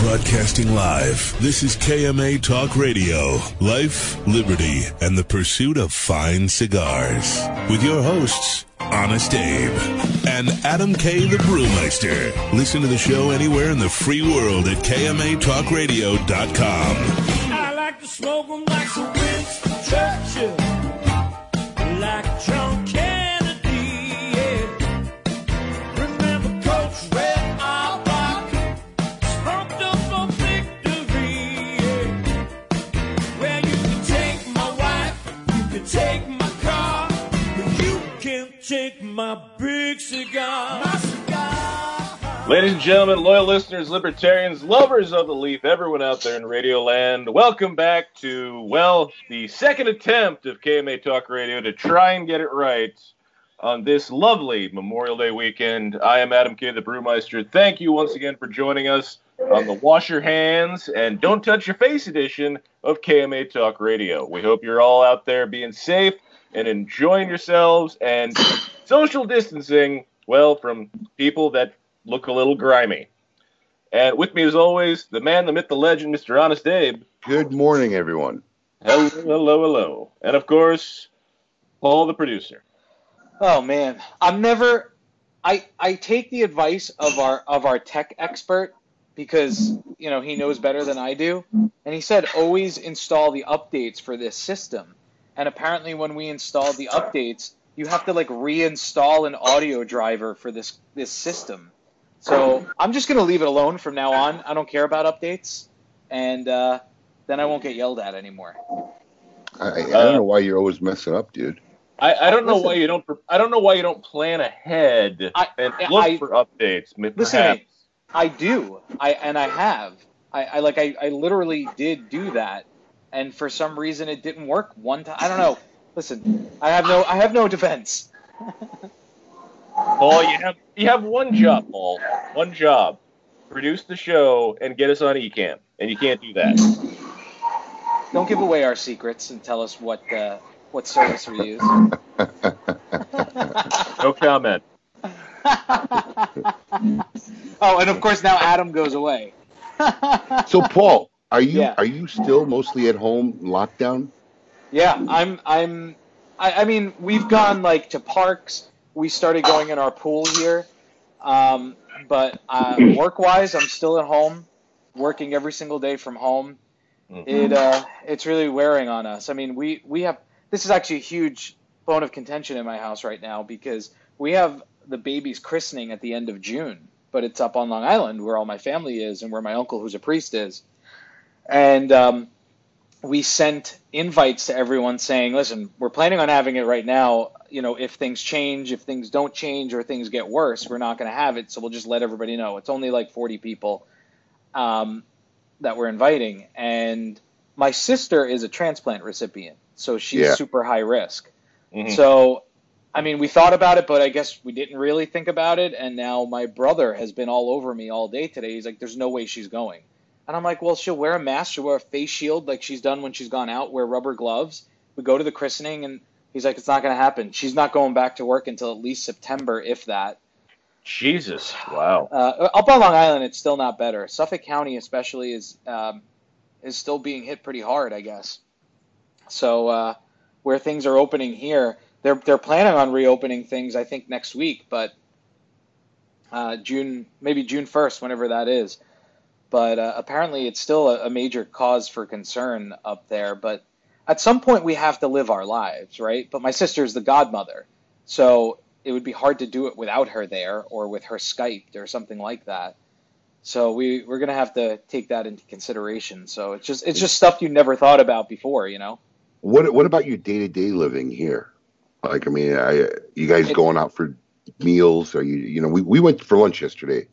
Broadcasting live. This is KMA Talk Radio. Life, liberty, and the pursuit of fine cigars. With your hosts, Honest Abe and Adam K. the Brewmeister. Listen to the show anywhere in the free world at KMATalkRadio.com. I like to smoke them like some Winston Churchill. Like a drunk kid. Take my big cigar, my cigar. Ladies and gentlemen, loyal listeners, libertarians, lovers of the leaf, everyone out there in Radio Land, welcome back to, well, the second attempt of KMA Talk Radio to try and get it right on this lovely Memorial Day weekend. I am Adam K. the Brewmeister. Thank you once again for joining us on the Wash Your Hands and Don't Touch Your Face edition of KMA Talk Radio. We hope you're all out there being safe and enjoying yourselves and social distancing, well, from people that look a little grimy. And with me, as always, the man, the myth, the legend, Mr. Honest Abe. Good morning, everyone. Hello, hello, hello. And, of course, Paul, the producer. Oh, man. I'm never... I take the advice of our tech expert because, you know, he knows better than I do. And he said, always install the updates for this system. And apparently when we installed the updates, you have to, like, reinstall an audio driver for this system. So I'm just going to leave it alone from now on. I don't care about updates. And then I won't get yelled at anymore. I don't know why you're always messing up, dude. I don't know why you don't. I don't know why you don't plan ahead and look for updates. Perhaps. Listen, I do. I have. I literally did do that. And for some reason, it didn't work one time. I don't know. Listen, I have no defense. Paul, you have one job, Paul. One job. Produce the show and get us on eCamp. And you can't do that. Don't give away our secrets and tell us what service we use. No comment. Oh, and of course now Adam goes away. So, Paul. Are you still mostly at home lockdown? Yeah, I mean, we've gone like to parks. We started going in our pool here, but work-wise, I'm still at home, working every single day from home. Mm-hmm. It's really wearing on us. I mean, we have, this is actually a huge bone of contention in my house right now because we have the baby's christening at the end of June, but it's up on Long Island where all my family is and where my uncle, who's a priest, is. And we sent invites to everyone saying, listen, we're planning on having it right now. You know, if things change, if things don't change or things get worse, we're not going to have it. So we'll just let everybody know. It's only like 40 people that we're inviting. And my sister is a transplant recipient, so she's super high risk. Mm-hmm. So, I mean, we thought about it, but I guess we didn't really think about it. And now my brother has been all over me all day today. He's like, there's no way she's going. And I'm like, well, she'll wear a mask, she'll wear a face shield like she's done when she's gone out, wear rubber gloves. We go to the christening, and he's like, it's not going to happen. She's not going back to work until at least September, if that. Jesus, wow. Up on Long Island, it's still not better. Suffolk County especially is still being hit pretty hard, I guess. So where things are opening here, they're planning on reopening things, I think, next week, but June 1st, whenever that is. But apparently it's still a major cause for concern up there. But at some point we have to live our lives, right? But my sister's the godmother, so it would be hard to do it without her there or with her Skyped or something like that. So we're going to have to take that into consideration. So it's just stuff you never thought about before, you know? What about your day-to-day living here? Like, I mean, you guys going out for meals? Are you know, we went for lunch yesterday.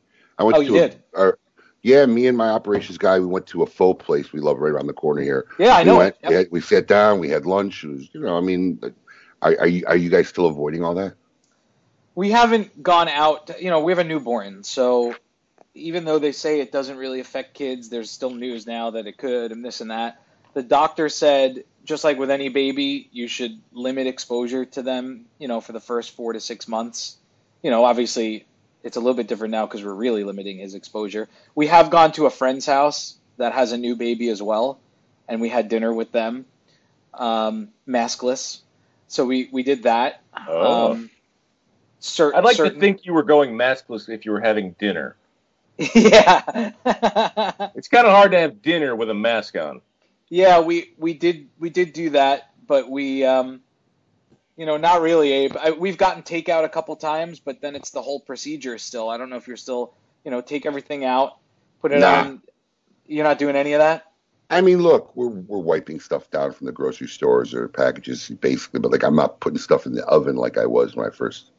Yeah, me and my operations guy, we went to a faux place we love right around the corner here. Yeah, I know. Yep. We sat down, we had lunch. It was, you know, I mean, are you guys still avoiding all that? We haven't gone out. You know, we have a newborn, so even though they say it doesn't really affect kids, there's still news now that it could and this and that. The doctor said, just like with any baby, you should limit exposure to them, you know, for the first 4 to 6 months. You know, obviously... It's a little bit different now because we're really limiting his exposure. We have gone to a friend's house that has a new baby as well, and we had dinner with them, maskless. So we did that. Oh. I'd like to think you were going maskless if you were having dinner. Yeah. It's kind of hard to have dinner with a mask on. Yeah, we did do that, but we not really, Abe. We've gotten takeout a couple times, but then it's the whole procedure still. I don't know if you're still, take everything out, put it on. You're not doing any of that? I mean, look, we're wiping stuff down from the grocery stores or packages basically, but I'm not putting stuff in the oven like I was when I first.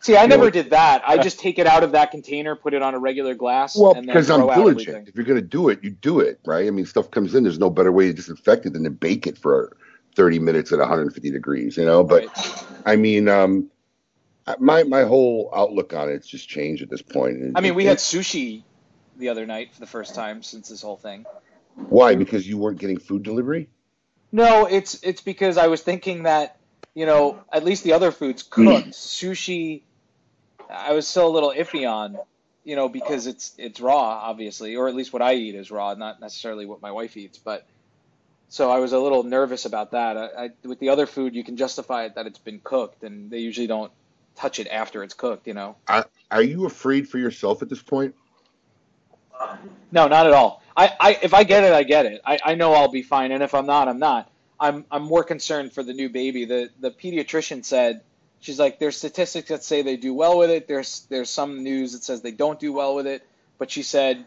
See, I never did that. I just take it out of that container, put it on a regular glass. Well, and then because I'm diligent. If you're going to do it, you do it, right? I mean, stuff comes in. There's no better way to disinfect it than to bake it for 30 minutes at 150 degrees, But, right. I mean, my whole outlook on it's just changed at this point. We had sushi the other night for the first time since this whole thing. Why? Because you weren't getting food delivery? No, it's because I was thinking that, at least the other food's cooked. Sushi... I was still a little iffy on, because it's raw, obviously, or at least what I eat is raw, not necessarily what my wife eats. But so I was a little nervous about that. I with the other food, you can justify it that it's been cooked, and they usually don't touch it after it's cooked, Are you afraid for yourself at this point? No, not at all. If I get it, I get it. I know I'll be fine, and if I'm not, I'm not. I'm more concerned for the new baby. The pediatrician said. She's like, there's statistics that say they do well with it. There's some news that says they don't do well with it. But she said,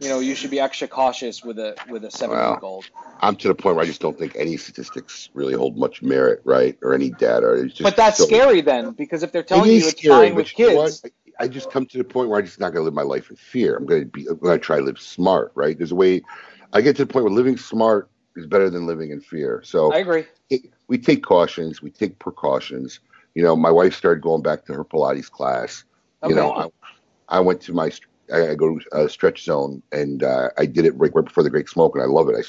you should be extra cautious with a 7-week-old. Well, I'm to the point where I just don't think any statistics really hold much merit, right? Or any data. It's just scary then, because if they're telling you it's fine with kids. I just come to the point where I'm just not going to live my life in fear. I'm going to try to live smart, right? There's a way. I get to the point where living smart is better than living in fear. So I agree. We take cautions. We take precautions. My wife started going back to her Pilates class. Okay. I went to I go to Stretch Zone, and I did it right before the Great Smoke, and I love it. I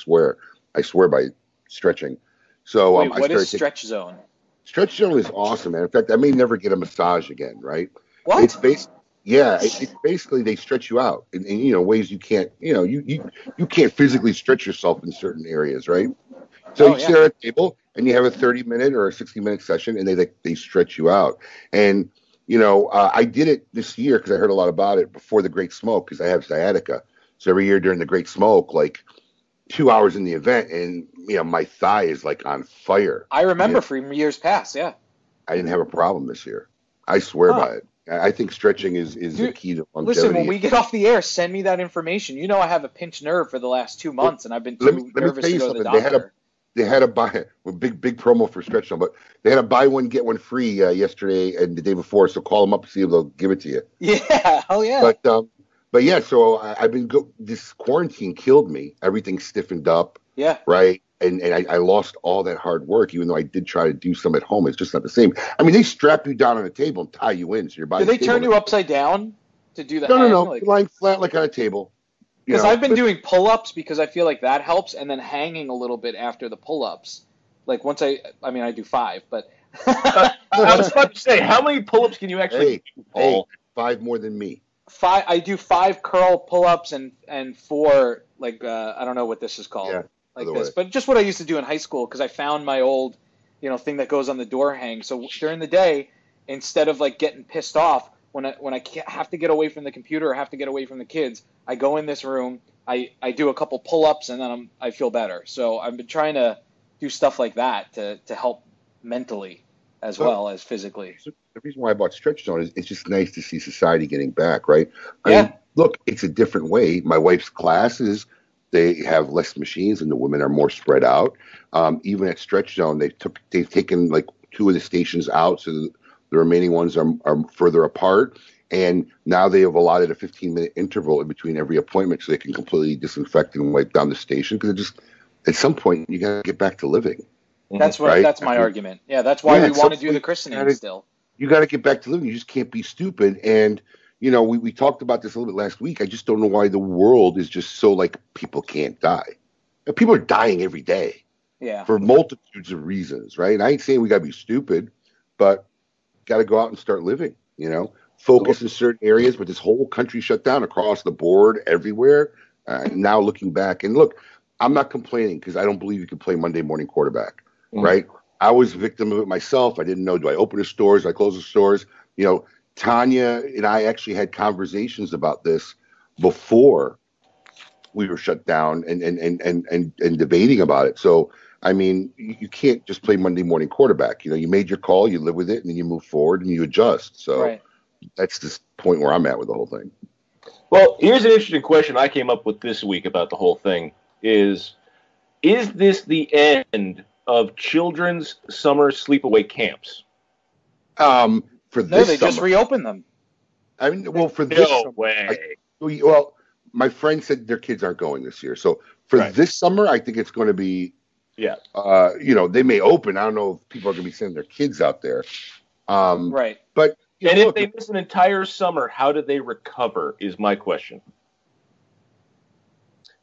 swear by stretching. So wait, what is Stretch Zone? Stretch Zone is awesome, man. In fact, I may never get a massage again, right? What? It's basically they stretch you out in ways you can't, you can't physically stretch yourself in certain areas, right? So you sit at a table and you have a 30-minute or a 60-minute session, and they stretch you out. And I did it this year because I heard a lot about it before the Great Smoke because I have sciatica. So every year during the Great Smoke, 2 hours in the event, and my thigh is on fire. I remember from years past, yeah. I didn't have a problem this year. I swear by it. I think stretching is the key to longevity. Listen, when we get off the air, send me that information. I have a pinched nerve for the last 2 months, and I've been nervous to go to the doctor. They had a buy a big promo for Stretch Zone, but they had a buy one get one free yesterday and the day before. So call them up and see if they'll give it to you. Yeah, oh yeah. But yeah. So I've been this quarantine killed me. Everything stiffened up. Yeah. Right. And I lost all that hard work, even though I did try to do some at home. It's just not the same. I mean, they strap you down on a table and tie you in, so your body. Do they turn you upside down to do that? No. You're lying flat on a table. Because I've been doing pull-ups because I feel like that helps, and then hanging a little bit after the pull-ups. Once I do 5, but... I was about to say, how many pull-ups can you actually do? Oh, 5 more than me. 5. I do 5 curl pull-ups and 4, I don't know what this is called. Yeah, but just what I used to do in high school because I found my old, thing that goes on the door hang. So during the day, instead of, getting pissed off, when I have to get away from the computer or have to get away from the kids, I go in this room, I do a couple pull-ups, and then I feel better. So I've been trying to do stuff like that to help mentally as well as physically. So the reason why I bought Stretch Zone is it's just nice to see society getting back, right? I mean, look, it's a different way. My wife's classes, they have less machines, and the women are more spread out. Even at Stretch Zone, they've taken 2 of the stations out, so the remaining ones are further apart. And now they have allotted a 15-minute interval in between every appointment so they can completely disinfect and wipe down the station. Because at some point, you got to get back to living. That's right. That's my argument. Yeah, that's why we want to do the christening still. You got to get back to living. You just can't be stupid. And, we talked about this a little bit last week. I just don't know why the world is just so people can't die. People are dying every day for multitudes of reasons, right? And I ain't saying we got to be stupid, but got to go out and start living, focus in certain areas, but this whole country shut down across the board everywhere. Now looking back, and look, I'm not complaining because I don't believe you can play Monday morning quarterback, right? I was a victim of it myself. I didn't know, do I open the stores? Do I close the stores? You know, Tanya and I actually had conversations about this before we were shut down and debating about it. So, I mean, you can't just play Monday morning quarterback. You know, you made your call, you live with it, and then you move forward and you adjust. So that's the point where I'm at with the whole thing. Well, here's an interesting question I came up with this week about the whole thing is this the end of children's summer sleepaway camps? For this they summer. Just reopened them. I mean, well, for this summer, way. Well, my friend said their kids aren't going this year. So for this summer, I think it's going to be, you know, they may open. I don't know if people are going to be sending their kids out there. But and know, if they miss an entire summer, how do they recover is my question.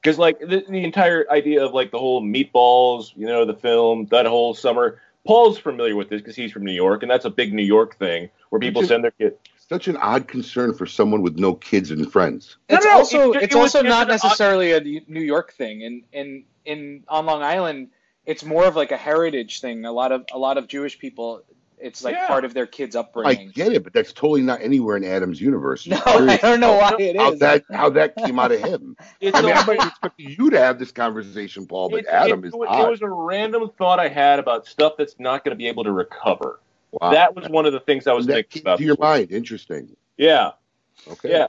Because, like, the entire idea of, like, the whole Meatballs, you know, the film, that whole summer. Paul's familiar with this because he's from New York, and that's a big New York thing where people send their kids. Such an odd concern for someone with no kids and friends. It's also not necessarily a New York thing. And on Long Island, it's more of, like, a heritage thing. A lot of Jewish people, it's, like, part of their kids' upbringing. I get it, but that's totally not anywhere in Adam's universe. No, I don't know why it is. How that came out of him. I mean, I might expect you to have this conversation, Paul, but Adam is odd. It was a random thought I had about stuff that's not going to be able to recover. Wow. That was one of the things I was thinking about. To your mind, interesting. Yeah. Okay. Yeah.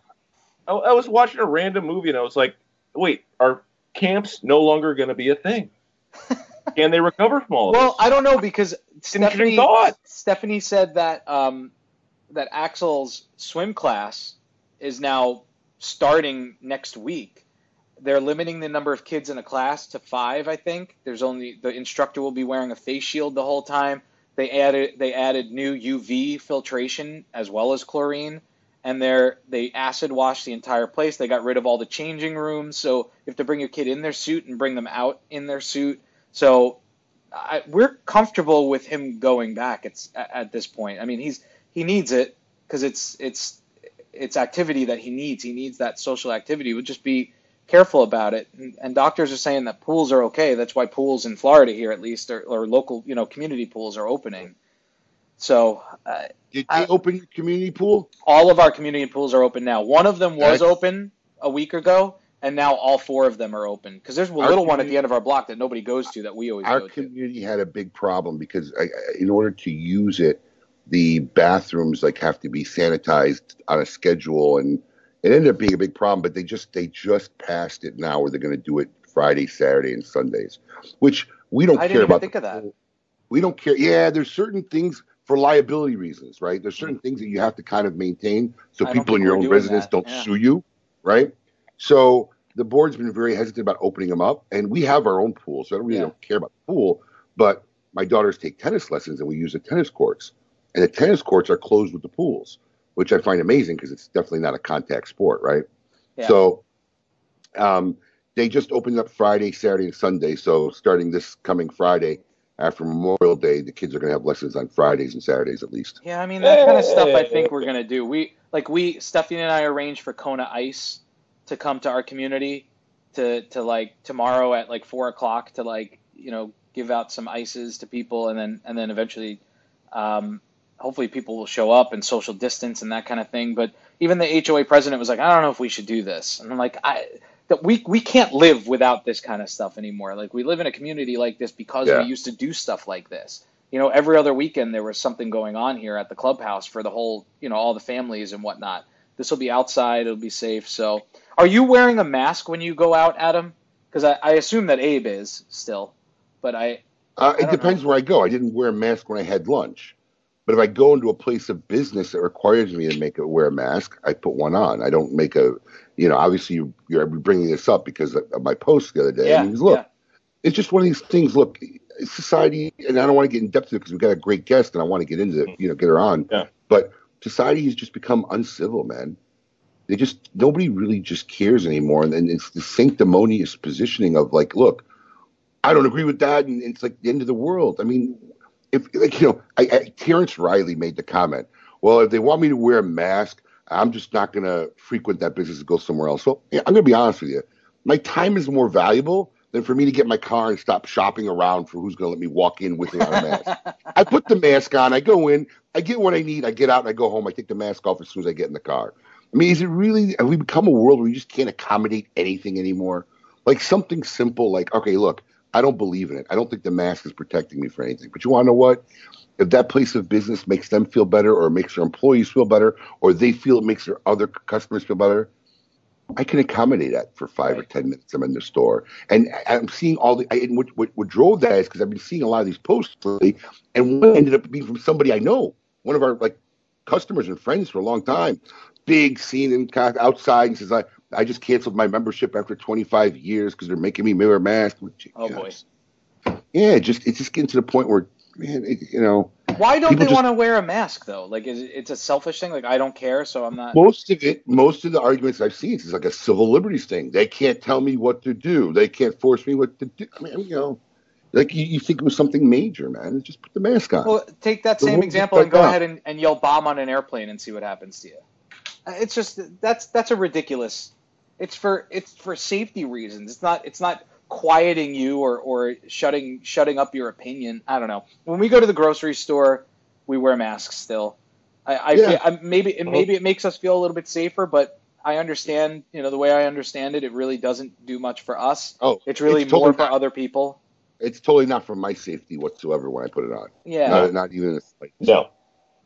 I was watching a random movie, and I was like, wait, are camps no longer going to be a thing? Can they recover from all this? I don't know, because Stephanie said that that Axel's swim class is now starting next week. They're limiting the number of kids in a class to 5, I think. There's only the instructor will be wearing a face shield the whole time. They added new UV filtration as well as chlorine, and they acid washed the entire place. They got rid of all the changing rooms, so you have to bring your kid in their suit and bring them out in their suit. So we're comfortable with him going back at this point. I mean, he needs it because it's activity that he needs. He needs that social activity. We'll just be careful about it. And doctors are saying that pools are okay. That's why pools in Florida here, at least, or local, you know, community pools are opening. So did you open your community pool? All of our community pools are open now. One of them was open a week ago. And now all 4 of them are open because there's a little one at the end of our block that nobody goes to that we always go to. Our community had a big problem because in order to use it, the bathrooms like have to be sanitized on a schedule, and it ended up being a big problem. But they just passed it now, where they're going to do it Friday, Saturday, and Sundays, which we don't care about. I didn't even think of that. We don't care. Yeah, there's certain things for liability reasons, right? There's certain things that you have to kind of maintain so people in your own residence don't sue you, right? So the board's been very hesitant about opening them up, and we have our own pool, so I don't really don't care about the pool, but my daughters take tennis lessons, and we use the tennis courts, and the tennis courts are closed with the pools, which I find amazing because it's definitely not a contact sport, right? Yeah. So they just opened up Friday, Saturday, and Sunday, so starting this coming Friday after Memorial Day, the kids are going to have lessons on Fridays and Saturdays at least. Yeah, I mean, that kind of stuff I think we're going to do. We Stephanie and I arranged for Kona Ice to come to our community to like tomorrow at like 4:00 to like, you know, give out some ices to people. And then eventually hopefully people will show up and social distance and that kind of thing. But even the HOA president was like, I don't know if we should do this. And I'm like, we can't live without this kind of stuff anymore. Like, we live in a community like this because we used to do stuff like this. You know, every other weekend there was something going on here at the clubhouse for the whole, you know, all the families and whatnot. This will be outside. It'll be safe. So are you wearing a mask when you go out, Adam? Because I assume that Abe is still, but it depends where I go. I didn't wear a mask when I had lunch, but if I go into a place of business that requires me to wear a mask, I put one on. I don't make a, you know, obviously you're bringing this up because of my post the other day. Yeah, I mean, look, it's just one of these things. Look, society, and I don't want to get in depth to it because we've got a great guest and I want to get into it, you know, get her on, but society has just become uncivil, man. Nobody really just cares anymore. And it's the sanctimonious positioning of like, look, I don't agree with that. And it's like the end of the world. I mean, if, like, you know, Terrence Riley made the comment, well, if they want me to wear a mask, I'm just not going to frequent that business and go somewhere else. So yeah, I'm going to be honest with you. My time is more valuable than for me to get my car and stop shopping around for who's going to let me walk in with or without a mask. I put the mask on. I go in. I get what I need. I get out and I go home. I take the mask off as soon as I get in the car. I mean, is it really – have we become a world where you just can't accommodate anything anymore? Like something simple like, okay, look, I don't believe in it. I don't think the mask is protecting me for anything. But you want to know what? If that place of business makes them feel better or makes their employees feel better or they feel it makes their other customers feel better, I can accommodate that for 5 or 10 minutes I'm in the store. And I'm seeing all the – and what drove that is because I've been seeing a lot of these posts lately, and one ended up being from somebody I know, one of our like customers and friends for a long time. Big scene in outside and says, I just canceled my membership after 25 years because they're making me wear a mask. Oh, gosh. Boy. Yeah, it's just getting to the point where, man, you know. Why don't they want to wear a mask, though? Like, it's a selfish thing? Like, I don't care, so I'm not. Most of the arguments I've seen is like a civil liberties thing. They can't tell me what to do. They can't force me what to do. I mean, you know, like you think it was something major, man. Just put the mask on. Well, take that same example and go ahead and yell bomb on an airplane and see what happens to you. It's just that's a ridiculous. It's for safety reasons. It's not quieting you or shutting up your opinion. I don't know. When we go to the grocery store, we wear masks still. Maybe it makes us feel a little bit safer, but I understand. You know, the way I understand it, it really doesn't do much for us. It's more for other people. It's totally not for my safety whatsoever when I put it on. Yeah, not even a slight. No.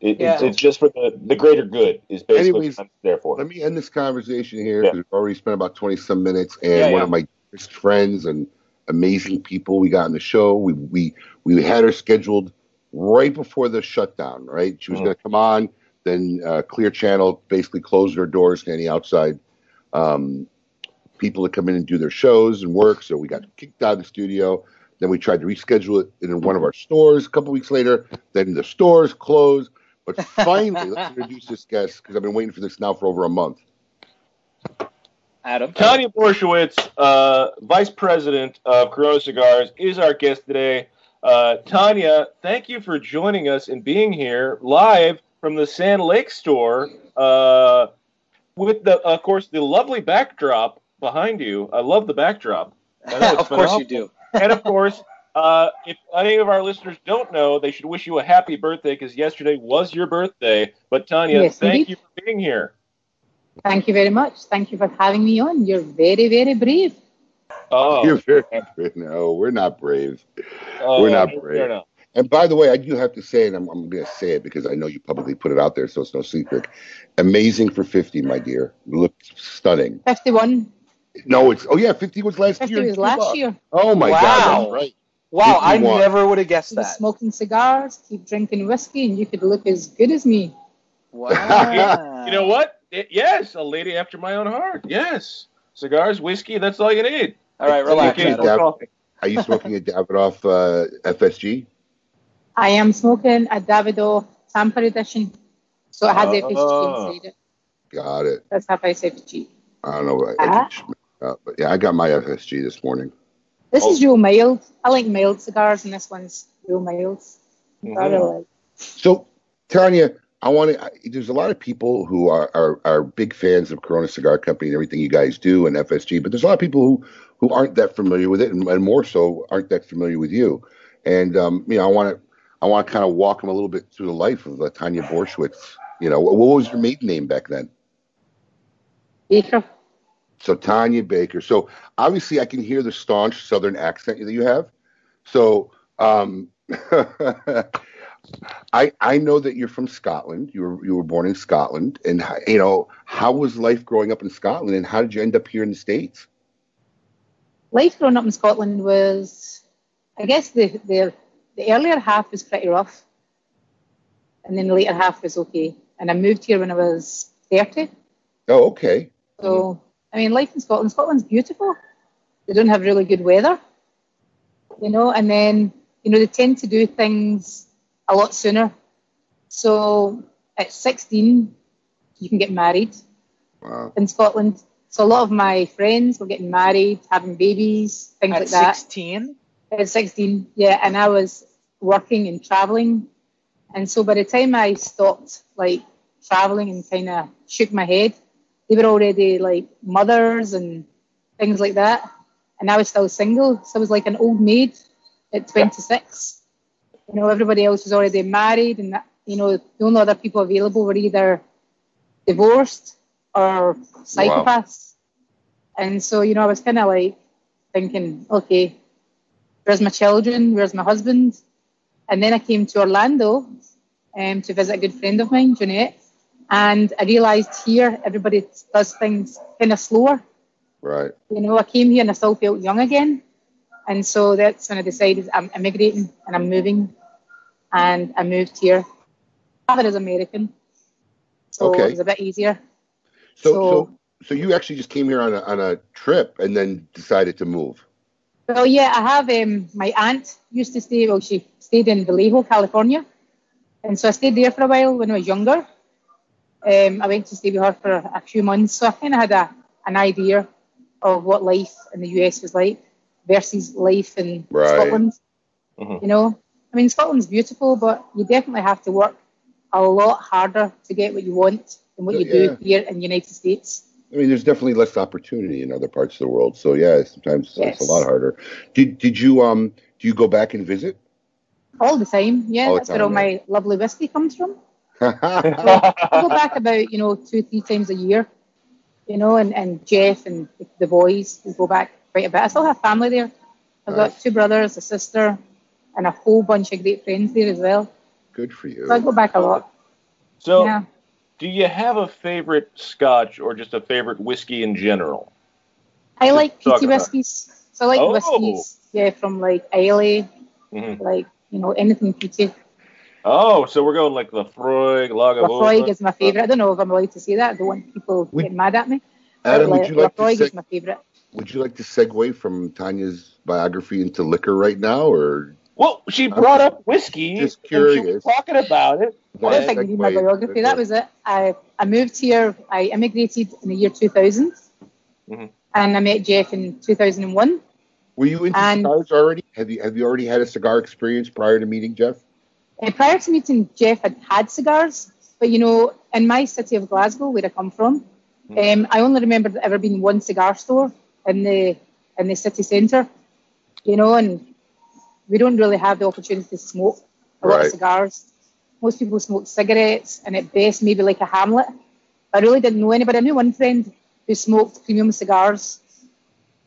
It's just for the greater good is basically what I'm there for. Let me end this conversation here because we've already spent about 20-some minutes, and one of my best friends and amazing people we got on the show, we had her scheduled right before the shutdown, right? She was going to come on, then Clear Channel basically closed their doors to any outside people that come in and do their shows and work, so we got kicked out of the studio. Then we tried to reschedule it in one of our stores a couple weeks later. Then the stores closed. But finally, let's introduce this guest because I've been waiting for this now for over a month. Adam. Tanya Borysiewicz, Vice President of Corona Cigars, is our guest today. Tanya, thank you for joining us and being here live from the Sand Lake store with, of course, the lovely backdrop behind you. I love the backdrop. I know, of course you do. And, of course... if any of our listeners don't know, they should wish you a happy birthday because yesterday was your birthday. But Tanya, thank you for being here. Thank you very much. Thank you for having me on. You're very, very brave. Oh, you're very brave. No, we're not brave. We're not brave. And by the way, I do have to say, and I'm going to say it because I know you publicly put it out there, so it's no secret. Amazing for 50, my dear. You look stunning. 51. No, 50 was last year. 50 was last year. Oh my God, that's right. Wow, I never would have guessed that. Keep smoking cigars, keep drinking whiskey, and you could look as good as me. Wow. You know what? Yes, a lady after my own heart. Yes. Cigars, whiskey, that's all you need. All right, relax. Are you smoking a Davidoff FSG? I am smoking a Davidoff Tampa edition. So it has FSG inside it. Got it. That's half ice FSG. I don't know. But yeah, I got my FSG this morning. This is real mild. I like mild cigars, and this one's real mild. Mm-hmm. So, Tanya, there's a lot of people who are big fans of Corona Cigar Company and everything you guys do and FSG, but there's a lot of people who aren't that familiar with it, and more so aren't that familiar with you. And you know, I want to kind of walk them a little bit through the life of Tanya Borysiewicz. You know, what was your maiden name back then? Baker. So Tanya Baker. So obviously I can hear the staunch Southern accent that you have. So I know that you're from Scotland. You were born in Scotland. And, you know, how was life growing up in Scotland and how did you end up here in the States? Life growing up in Scotland was, I guess the earlier half was pretty rough. And then the later half was okay. And I moved here when I was 30. Oh, okay. So... I mean, life in Scotland. Scotland's beautiful. They don't have really good weather, you know. And then, you know, they tend to do things a lot sooner. So at 16, you can get married. Wow. In Scotland. So a lot of my friends were getting married, having babies, things like that. At 16? At 16, yeah. And I was working and traveling. And so by the time I stopped, like, traveling and kind of shook my head. They were already like mothers and things like that. And I was still single. So I was like an old maid at 26. You know, everybody else was already married. And, you know, the only other people available were either divorced or psychopaths. Wow. And so, you know, I was kind of like thinking, okay, where's my children? Where's my husband? And then I came to Orlando to visit a good friend of mine, Jeanette. And I realized here everybody does things kind of slower. Right. You know, I came here and I still felt young again. And so that's when I decided I'm immigrating and I'm moving. And I moved here. My father is American. So okay. It was a bit easier. So you actually just came here on a trip and then decided to move. Well, yeah, I have my aunt used to stay, well, she stayed in Vallejo, California. And so I stayed there for a while when I was younger. I went to stay with her for a few months. So I kind of had an idea of what life in the US was like versus life in Scotland. Mm-hmm. You know, I mean, Scotland's beautiful, but you definitely have to work a lot harder to get what you want than what you do here in the United States. I mean, there's definitely less opportunity in other parts of the world. So, yeah, sometimes it's a lot harder. Do you go back and visit? All the time, yeah. That's where all my lovely whiskey comes from. I go back about, you know, 2-3 times a year, you know, and Jeff and the boys, we go back quite a bit. I still have family there. I've got 2 brothers, a sister, and a whole bunch of great friends there as well. Good for you. So I go back a lot. So yeah. Do you have a favorite scotch or just a favorite whiskey in general? I like peaty whiskeys. So I like whiskeys, yeah, from like Islay, like, you know, anything peaty. Oh, so we're going like Laphroaig, Lagavulin. Laphroaig is my favorite. I don't know if I'm allowed to say that. I don't want people getting mad at me. Adam, would you like Laphroaig is my favorite. Would you like to segue from Tanya's biography into liquor right now, or? Well, she brought up whiskey. Just curious. And she was talking about it. I don't think I need my biography. That was it. I moved here. I immigrated in the year 2000, and I met Jeff in 2001. Were you into cigars already? Have you already had a cigar experience prior to meeting Jeff? Prior to meeting Jeff, I'd had cigars, but, you know, in my city of Glasgow, where I come from, I only remember there ever being one cigar store in the city centre, you know, and we don't really have the opportunity to smoke a lot of cigars. Most people smoke cigarettes, and at best, maybe like a Hamlet. I really didn't know anybody. I knew one friend who smoked premium cigars,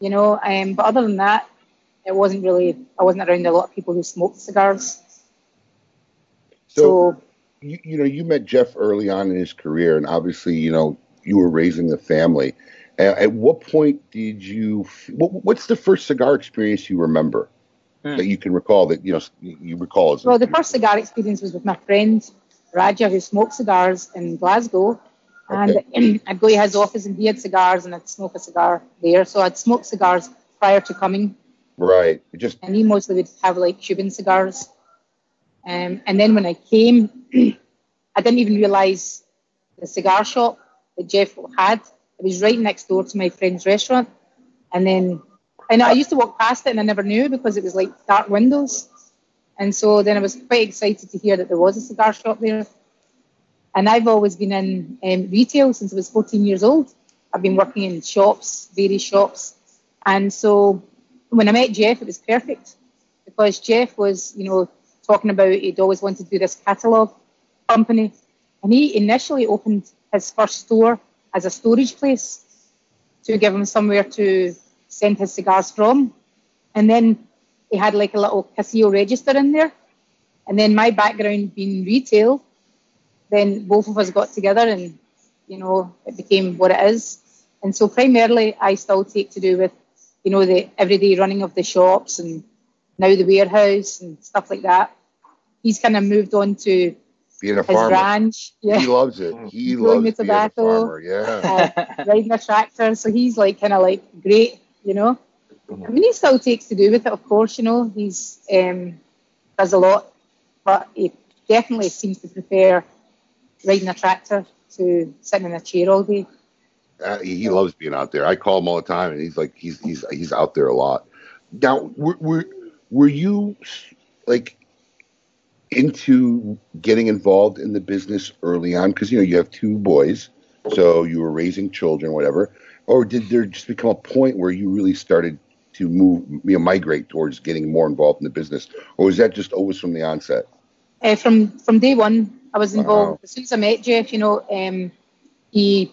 you know, but other than that, I wasn't around a lot of people who smoked cigars. So, you met Jeff early on in his career, and obviously, you know, you were raising a family. At what point did you? What's the first cigar experience you remember that you can recall? That you recall as well. The first cigar experience was with my friend Raja, who smoked cigars in Glasgow, and I'd go to his office, and he had cigars, and I'd smoke a cigar there. So I'd smoked cigars prior to coming. Right. And he mostly would have like Cuban cigars. And then when I came, I didn't even realize the cigar shop that Jeff had. It was right next door to my friend's restaurant. And then I used to walk past it and I never knew because it was like dark windows. And so then I was quite excited to hear that there was a cigar shop there. And I've always been in retail since I was 14 years old. I've been working in shops, dairy shops. And so when I met Jeff, it was perfect because Jeff was, you know, talking about he'd always wanted to do this catalogue company. And he initially opened his first store as a storage place to give him somewhere to send his cigars from. And then he had like a little Casio register in there. And then my background being retail, then both of us got together and, you know, it became what it is. And so primarily I still take to do with, you know, the everyday running of the shops and now the warehouse and stuff like that. He's kind of moved on to being a farmer. Ranch. Yeah. He loves it. He loves the tobacco, being a farmer, yeah. Riding a tractor. So he's like kind of like great, you know. I mean, he still takes to do with it, of course, you know. He's does a lot, but he definitely seems to prefer riding a tractor to sitting in a chair all day. He loves being out there. I call him all the time, and he's like, he's out there a lot. Now, were you like into getting involved in the business early on? Because, you know, you have two boys, so you were raising children, whatever. Or did there just become a point where you really started to move, you know, migrate towards getting more involved in the business? Or was that just always from the onset? From day one, I was involved. Wow. As soon as I met Jeff, you know, he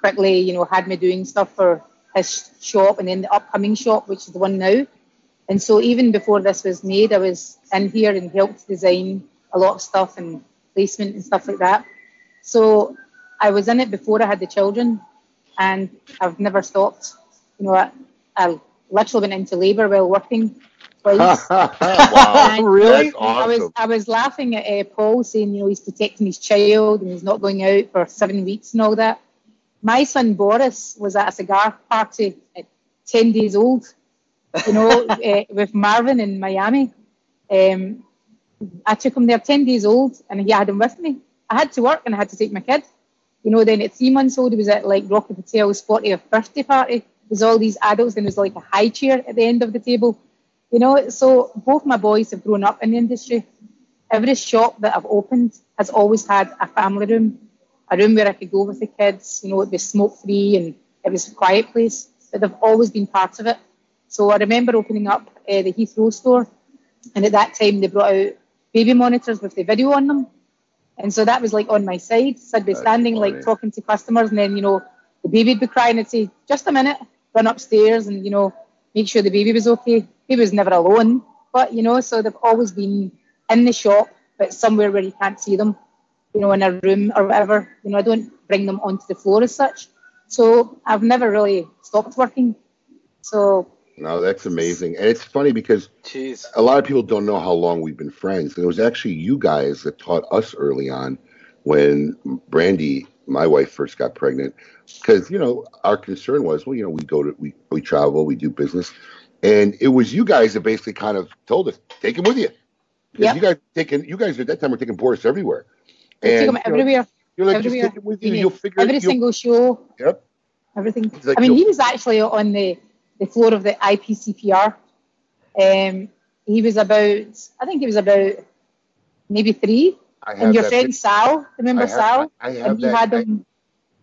quickly, you know, had me doing stuff for his shop and then the upcoming shop, which is the one now. And so even before this was made, I was in here and helped design a lot of stuff and placement and stuff like that. So I was in it before I had the children, and I've never stopped. You know, I literally went into labour while working twice. Wow, really? That's awesome. I was laughing at Paul saying, you know, he's protecting his child and he's not going out for 7 weeks and all that. My son Boris was at a cigar party at 10 days old, you know, with Marvin in Miami. I took him there 10 days old and he had him with me. I had to work and I had to take my kid. You know, then at 3 months old, he was at like Rocky Patel's 40th birthday party. It was all these adults and there was like a high chair at the end of the table. You know, so both my boys have grown up in the industry. Every shop that I've opened has always had a family room. A room where I could go with the kids, you know, it was smoke-free and it was a quiet place, but they've always been part of it. So I remember opening up the Heathrow store, and at that time they brought out baby monitors with the video on them. And so that was like on my side. So I'd be standing like talking to customers, and then, you know, the baby would be crying. I'd say, just a minute, run upstairs and, you know, make sure the baby was okay. Baby was never alone, but, you know, so they've always been in the shop, but somewhere where you can't see them, you know, in a room or whatever. You know, I don't bring them onto the floor as such. So I've never really stopped working. So. No, that's amazing. And it's funny because a lot of people don't know how long we've been friends. And it was actually you guys that taught us early on when Brandy, my wife, first got pregnant. Because, you know, our concern was, well, you know, we travel, we do business. And it was you guys that basically kind of told us, take him with you. Yep. You guys at that time were taking Boris everywhere. And, took him everywhere. You're like, everywhere. Just take him with you. You'll figure every single show. Yep. Everything. Like, I mean, he was actually on the floor of the IPCPR. He was about, I think he was about maybe three. And your friend Sal, remember Sal? I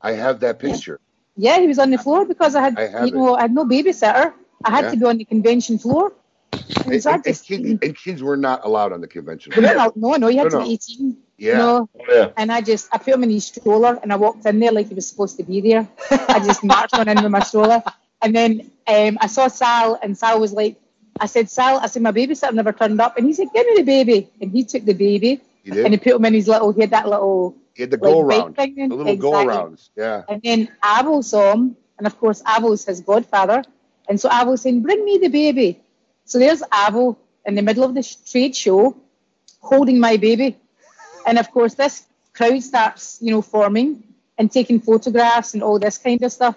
have that picture. Yeah, he was on the floor because I had no babysitter. I had to be on the convention floor. And kids were not allowed on the convention floor. No, you had to be 18. Yeah. You know? Yeah. And I put him in his stroller and I walked in there like he was supposed to be there. I just marched on in with my stroller. And then I saw Sal, and Sal was like, I said, my babysitter never turned up. And he said, give me the baby. And he took the baby. He did? And he put him in his little, he had that little. He had the like, go-around. The little go-arounds, yeah. And then Abel saw him. And of course, Abel's his godfather. And so Abel's saying, bring me the baby. So there's Abel in the middle of the trade show holding my baby. And of course, this crowd starts, you know, forming and taking photographs and all this kind of stuff.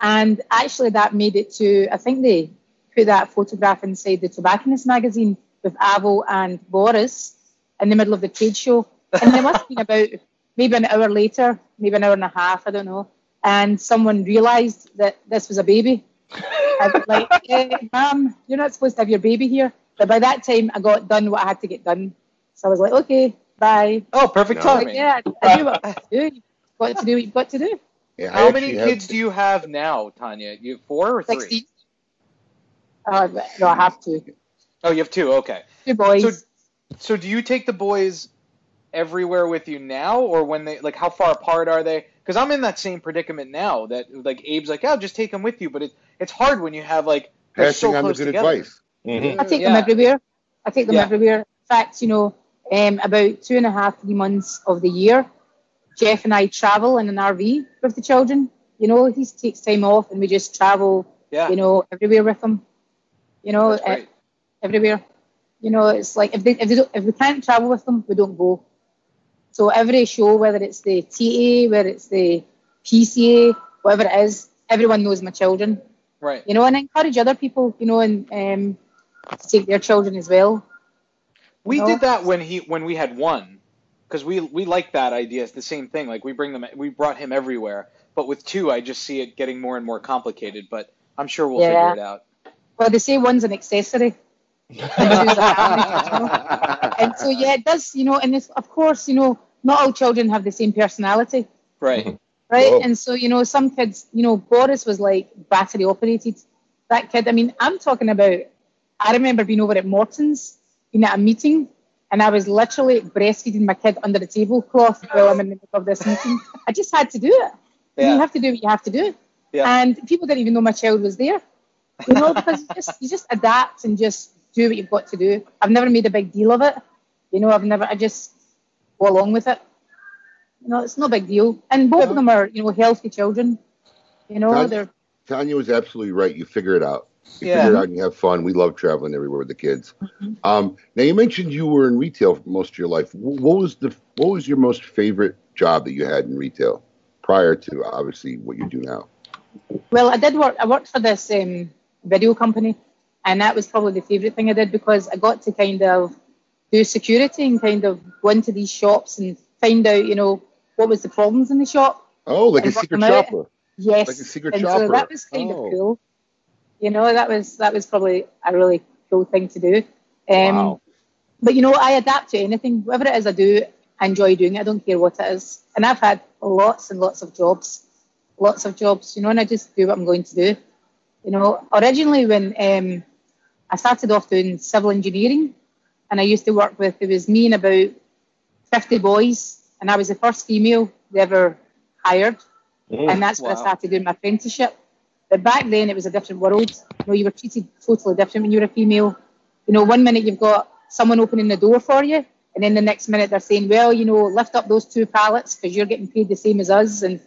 And actually, that made it to, I think they put that photograph inside the Tobacconist magazine with Abel and Boris in the middle of the trade show. And there must have been about maybe an hour later, maybe an hour and a half, I don't know. And someone realized that this was a baby. I was like, ma'am, you're not supposed to have your baby here. But by that time, I got done what I had to get done. So I was like, okay, bye. Oh, perfect timing. Like, yeah, I knew what I had to do. You've got to do what you've got to do. Yeah, how many kids do you have now, Tanya? You have 4 or 3? 16. No, I have 2. Oh, you have 2. Okay. 2 boys. So do you take the boys everywhere with you now, or when they like, how far apart are they? Because I'm in that same predicament now that like Abe's like, oh, just take them with you, but it's hard when you have like they're so close together. Advice. Mm-hmm. I take them everywhere. In fact, you know, about 2.5, 3 months of the year, Jeff and I travel in an RV with the children. You know, he takes time off and we just travel, you know, everywhere with them. You know, everywhere. You know, it's like if we can't travel with them, we don't go. So every show, whether it's the TA, whether it's the PCA, whatever it is, everyone knows my children. Right. You know, and I encourage other people, you know, and to take their children as well. We did that when we had one. Because we like that idea. It's the same thing. Like we brought him everywhere. But with 2, I just see it getting more and more complicated. But I'm sure we'll figure it out. Well, they say one's an accessory. And so, yeah, it does, you know, and it's, of course, you know, not all children have the same personality. Right. Right. Whoa. And so, you know, some kids, you know, Boris was like battery operated. That kid, I mean, I'm talking about, I remember being over at Morton's, being at a meeting, and I was literally breastfeeding my kid under the tablecloth while I'm in the middle of this meeting. I just had to do it. Yeah. You have to do what you have to do. Yeah. And people didn't even know my child was there. You know, because you just adapt and just do what you've got to do. I've never made a big deal of it. You know, I just go along with it. You know, it's no big deal. And both of them are, you know, healthy children. You know, Tanya was absolutely right. You figure it out. You figure it out and you have fun. We love traveling everywhere with the kids. Mm-hmm. Now, you mentioned you were in retail for most of your life. What was your most favorite job that you had in retail prior to, obviously, what you do now? Well, I worked for this video company, and that was probably the favorite thing I did, because I got to kind of do security and kind of go into these shops and find out, you know, what was the problems in the shop. Oh, like a secret shopper. Yes. Like a secret shopper. So that was kind of cool. You know, that was probably a really cool thing to do. Wow. But, you know, I adapt to anything. Whatever it is I do, I enjoy doing it. I don't care what it is. And I've had lots and lots of jobs. Lots of jobs, you know, and I just do what I'm going to do. You know, originally when I started off doing civil engineering, and I used to work with, it was me and about 50 boys, and I was the first female they ever hired. And that's when I started doing my apprenticeship. But back then, it was a different world. You know, you were treated totally different when you were a female. You know, one minute you've got someone opening the door for you, and then the next minute they're saying, well, you know, lift up those two pallets because you're getting paid the same as us. And,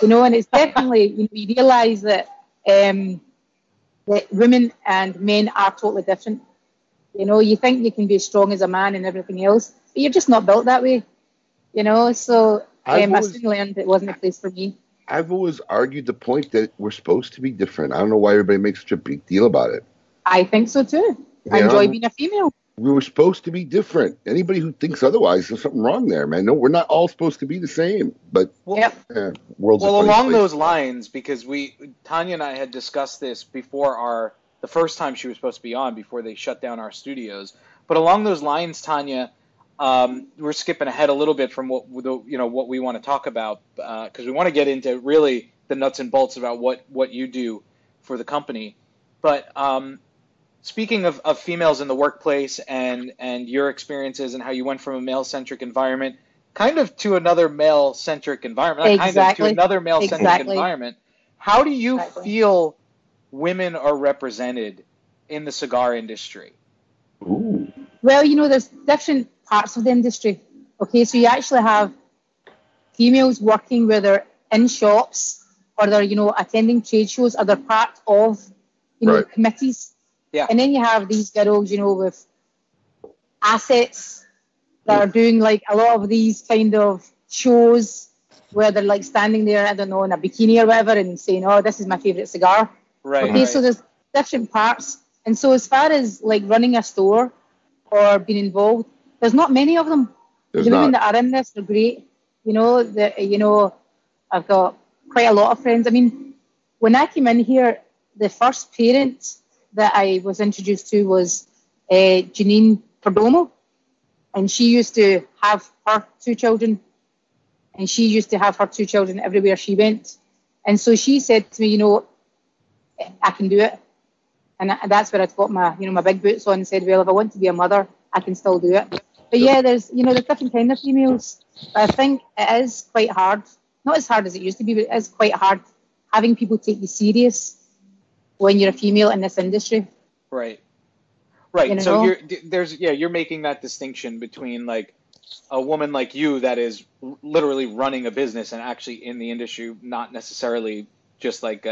you know, and it's definitely, you know, you realise that that women and men are totally different. You know, you think you can be as strong as a man and everything else, but you're just not built that way. You know, so I soon learned it wasn't a place for me. I've always argued the point that we're supposed to be different. I don't know why everybody makes such a big deal about it. I think so too. I enjoy being a female. We were supposed to be different. Anybody who thinks otherwise, there's something wrong there, man. No, we're not all supposed to be the same. But along those lines, because Tanya and I had discussed this before the first time she was supposed to be on, before they shut down our studios. But along those lines, Tanya, we're skipping ahead a little bit from what we want to talk about, because we want to get into really the nuts and bolts about what you do for the company. But speaking of females in the workplace and your experiences and how you went from a male-centric environment kind of to another male-centric environment, how do you feel women are represented in the cigar industry? Ooh. Well, you know, there's different parts of the industry. Okay, so you actually have females working where they're in shops or they're, you know, attending trade shows or they're part of, you know, committees. Yeah. And then you have these girls, you know, with assets that are doing, like, a lot of these kind of shows where they're, like, standing there, I don't know, in a bikini or whatever and saying, oh, this is my favourite cigar. Right. Okay, so there's different parts. And so as far as, like, running a store or being involved, there's not many of them. Women that are in this are great. You know, I've got quite a lot of friends. I mean, when I came in here, the first parent that I was introduced to was Janine Perdomo, and she used to have her two children, and she used to have her two children everywhere she went. And so she said to me, you know, I can do it. And that's where I got my, you know, my big boots on and said, well, if I want to be a mother, I can still do it. But yeah, there's, you know, there's different kind of females. But I think it is quite hard, not as hard as it used to be, but it is quite hard having people take you serious when you're a female in this industry. Right. Right. You know? So you're making that distinction between, like, a woman like you that is literally running a business and actually in the industry, not necessarily just like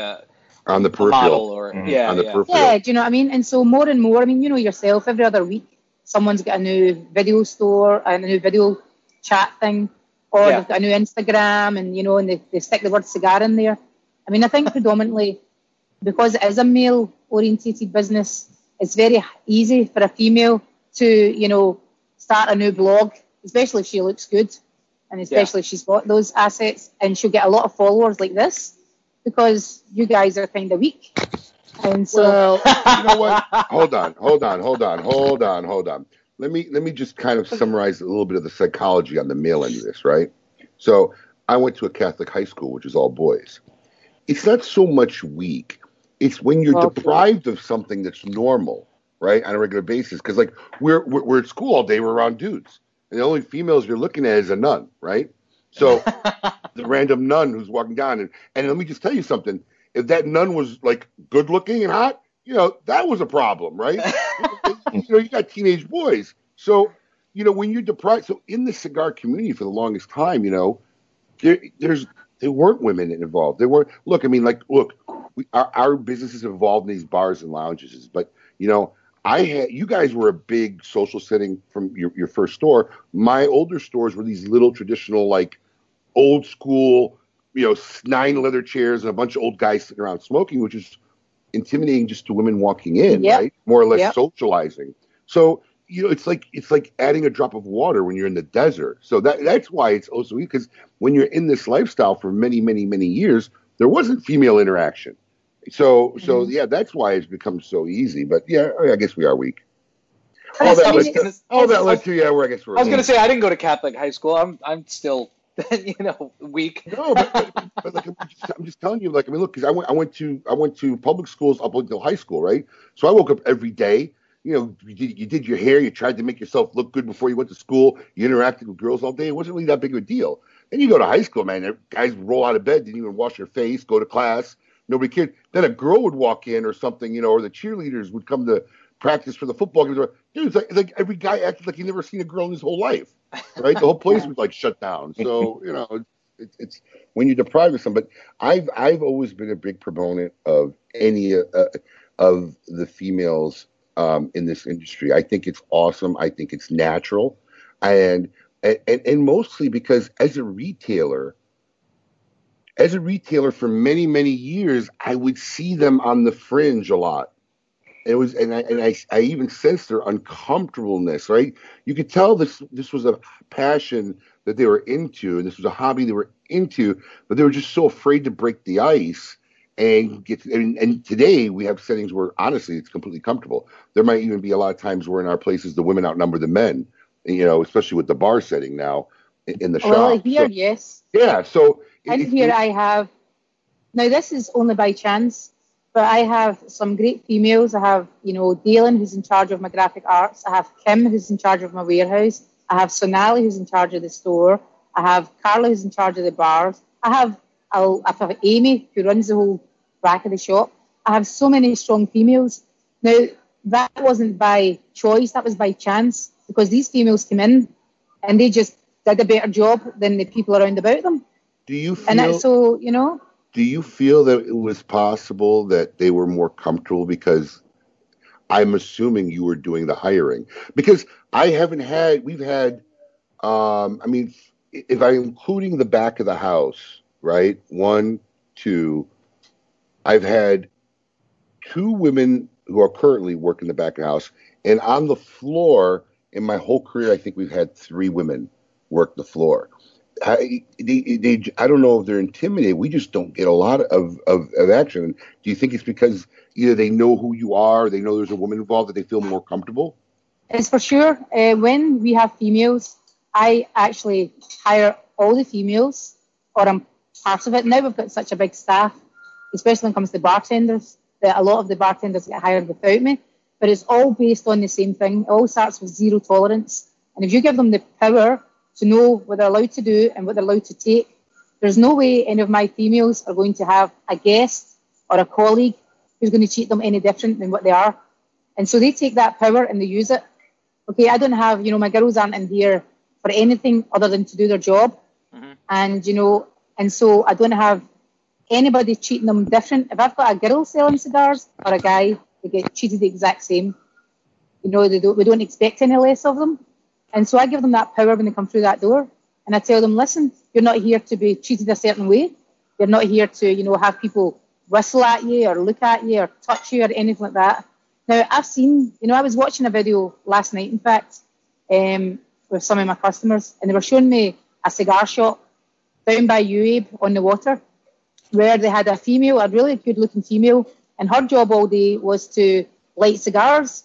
on the peripheral. A model or on the peripheral. Yeah, do you know what I mean? And so more and more, I mean, you know yourself, every other week someone's got a new video store and a new video chat thing, or they've got a new Instagram, and, you know, and they stick the word cigar in there. I mean, I think predominantly because it is a male-orientated business, it's very easy for a female to, you know, start a new blog, especially if she looks good, and especially if she's got those assets, and she'll get a lot of followers like this, because you guys are kind of weak. And so, well, you know what? Hold on. Let me just kind of summarize a little bit of the psychology on the male end of this, right? So I went to a Catholic high school, which is all boys. It's not so much weak. It's when you're deprived of something that's normal, right, on a regular basis. Because, like, we're at school all day. We're around dudes. And the only females you're looking at is a nun, right? So the random nun who's walking down. And let me just tell you something. If that nun was, like, good-looking and hot, you know, that was a problem, right? You know, you got teenage boys. So, you know, when you're deprived. So in the cigar community for the longest time, you know, there weren't women involved. There weren't. Look, I mean, like, look, our businesses involved in these bars and lounges. But, you know, you guys were a big social setting from your first store. My older stores were these little traditional, like, old school, you know, 9 leather chairs and a bunch of old guys sitting around smoking, which is intimidating just to women walking in, right? More or less socializing. So, you know, it's like adding a drop of water when you're in the desert. So that's why it's also weak, because when you're in this lifestyle for many, many, many years, there wasn't female interaction. So yeah, that's why it's become so easy. But yeah, I guess we are weak. I was going to say, I didn't go to Catholic high school. I'm still, you know, weak. No, but like, I'm just telling you, like, I mean, look, because I went to public schools up until high school, right? So I woke up every day. You know, you did your hair. You tried to make yourself look good before you went to school. You interacted with girls all day. It wasn't really that big of a deal. Then you go to high school, man. Guys roll out of bed, didn't even wash their face, go to class. Nobody cared. Then a girl would walk in or something, you know, or the cheerleaders would come to practice for the football game. Dude, it's like every guy acted like he'd never seen a girl in his whole life, right? The whole place was like shut down. So, you know, it's when you deprive of somebody. I've always been a big proponent of any of the females in this industry. I think it's awesome. I think it's natural, and mostly because as a retailer for many, many years, I would see them on the fringe a lot. I even sensed their uncomfortableness, right? You could tell this was a passion that they were into, and this was a hobby they were into, but they were just so afraid to break the ice and and today we have settings where honestly it's completely comfortable. There might even be a lot of times where in our places the women outnumber the men, you know, especially with the bar setting now in the shop. Well, here, so, yes. Yeah, so... And here I have, now this is only by chance, but I have some great females. I have, you know, Dalen, who's in charge of my graphic arts. I have Kim, who's in charge of my warehouse. I have Sonali, who's in charge of the store. I have Carla, who's in charge of the bars. I have Amy, who runs the whole back of the shop. I have so many strong females. Now, that wasn't by choice. That was by chance, because these females came in and they just did a better job than the people around about them. Do you feel that it was possible that they were more comfortable because I'm assuming you were doing the hiring? Because if I'm including the back of the house, right? 1, 2, I've had 2 women who are currently working the back of the house, and on the floor in my whole career, I think we've had 3 women work the floor. I don't know if they're intimidated. We just don't get a lot of action. Do you think it's because either they know who you are, or they know there's a woman involved, that they feel more comfortable? It's for sure. When we have females, I actually hire all the females, or I'm part of it. Now we've got such a big staff, especially when it comes to bartenders, that a lot of the bartenders get hired without me. But it's all based on the same thing. It all starts with zero tolerance. And if you give them the power to know what they're allowed to do and what they're allowed to take. There's no way any of my females are going to have a guest or a colleague who's going to treat them any different than what they are. And so they take that power and they use it. Okay, I don't have, you know, my girls aren't in here for anything other than to do their job. Mm-hmm. And, you know, and so I don't have anybody treating them different. If I've got a girl selling cigars or a guy, they get treated the exact same. You know, we don't expect any less of them. And so I give them that power when they come through that door. And I tell them, listen, you're not here to be treated a certain way. You're not here to, you know, have people whistle at you or look at you or touch you or anything like that. Now, I've seen, you know, I was watching a video last night, in fact, with some of my customers. And they were showing me a cigar shop down by UAB on the water where they had a female, a really good-looking female, and her job all day was to light cigars.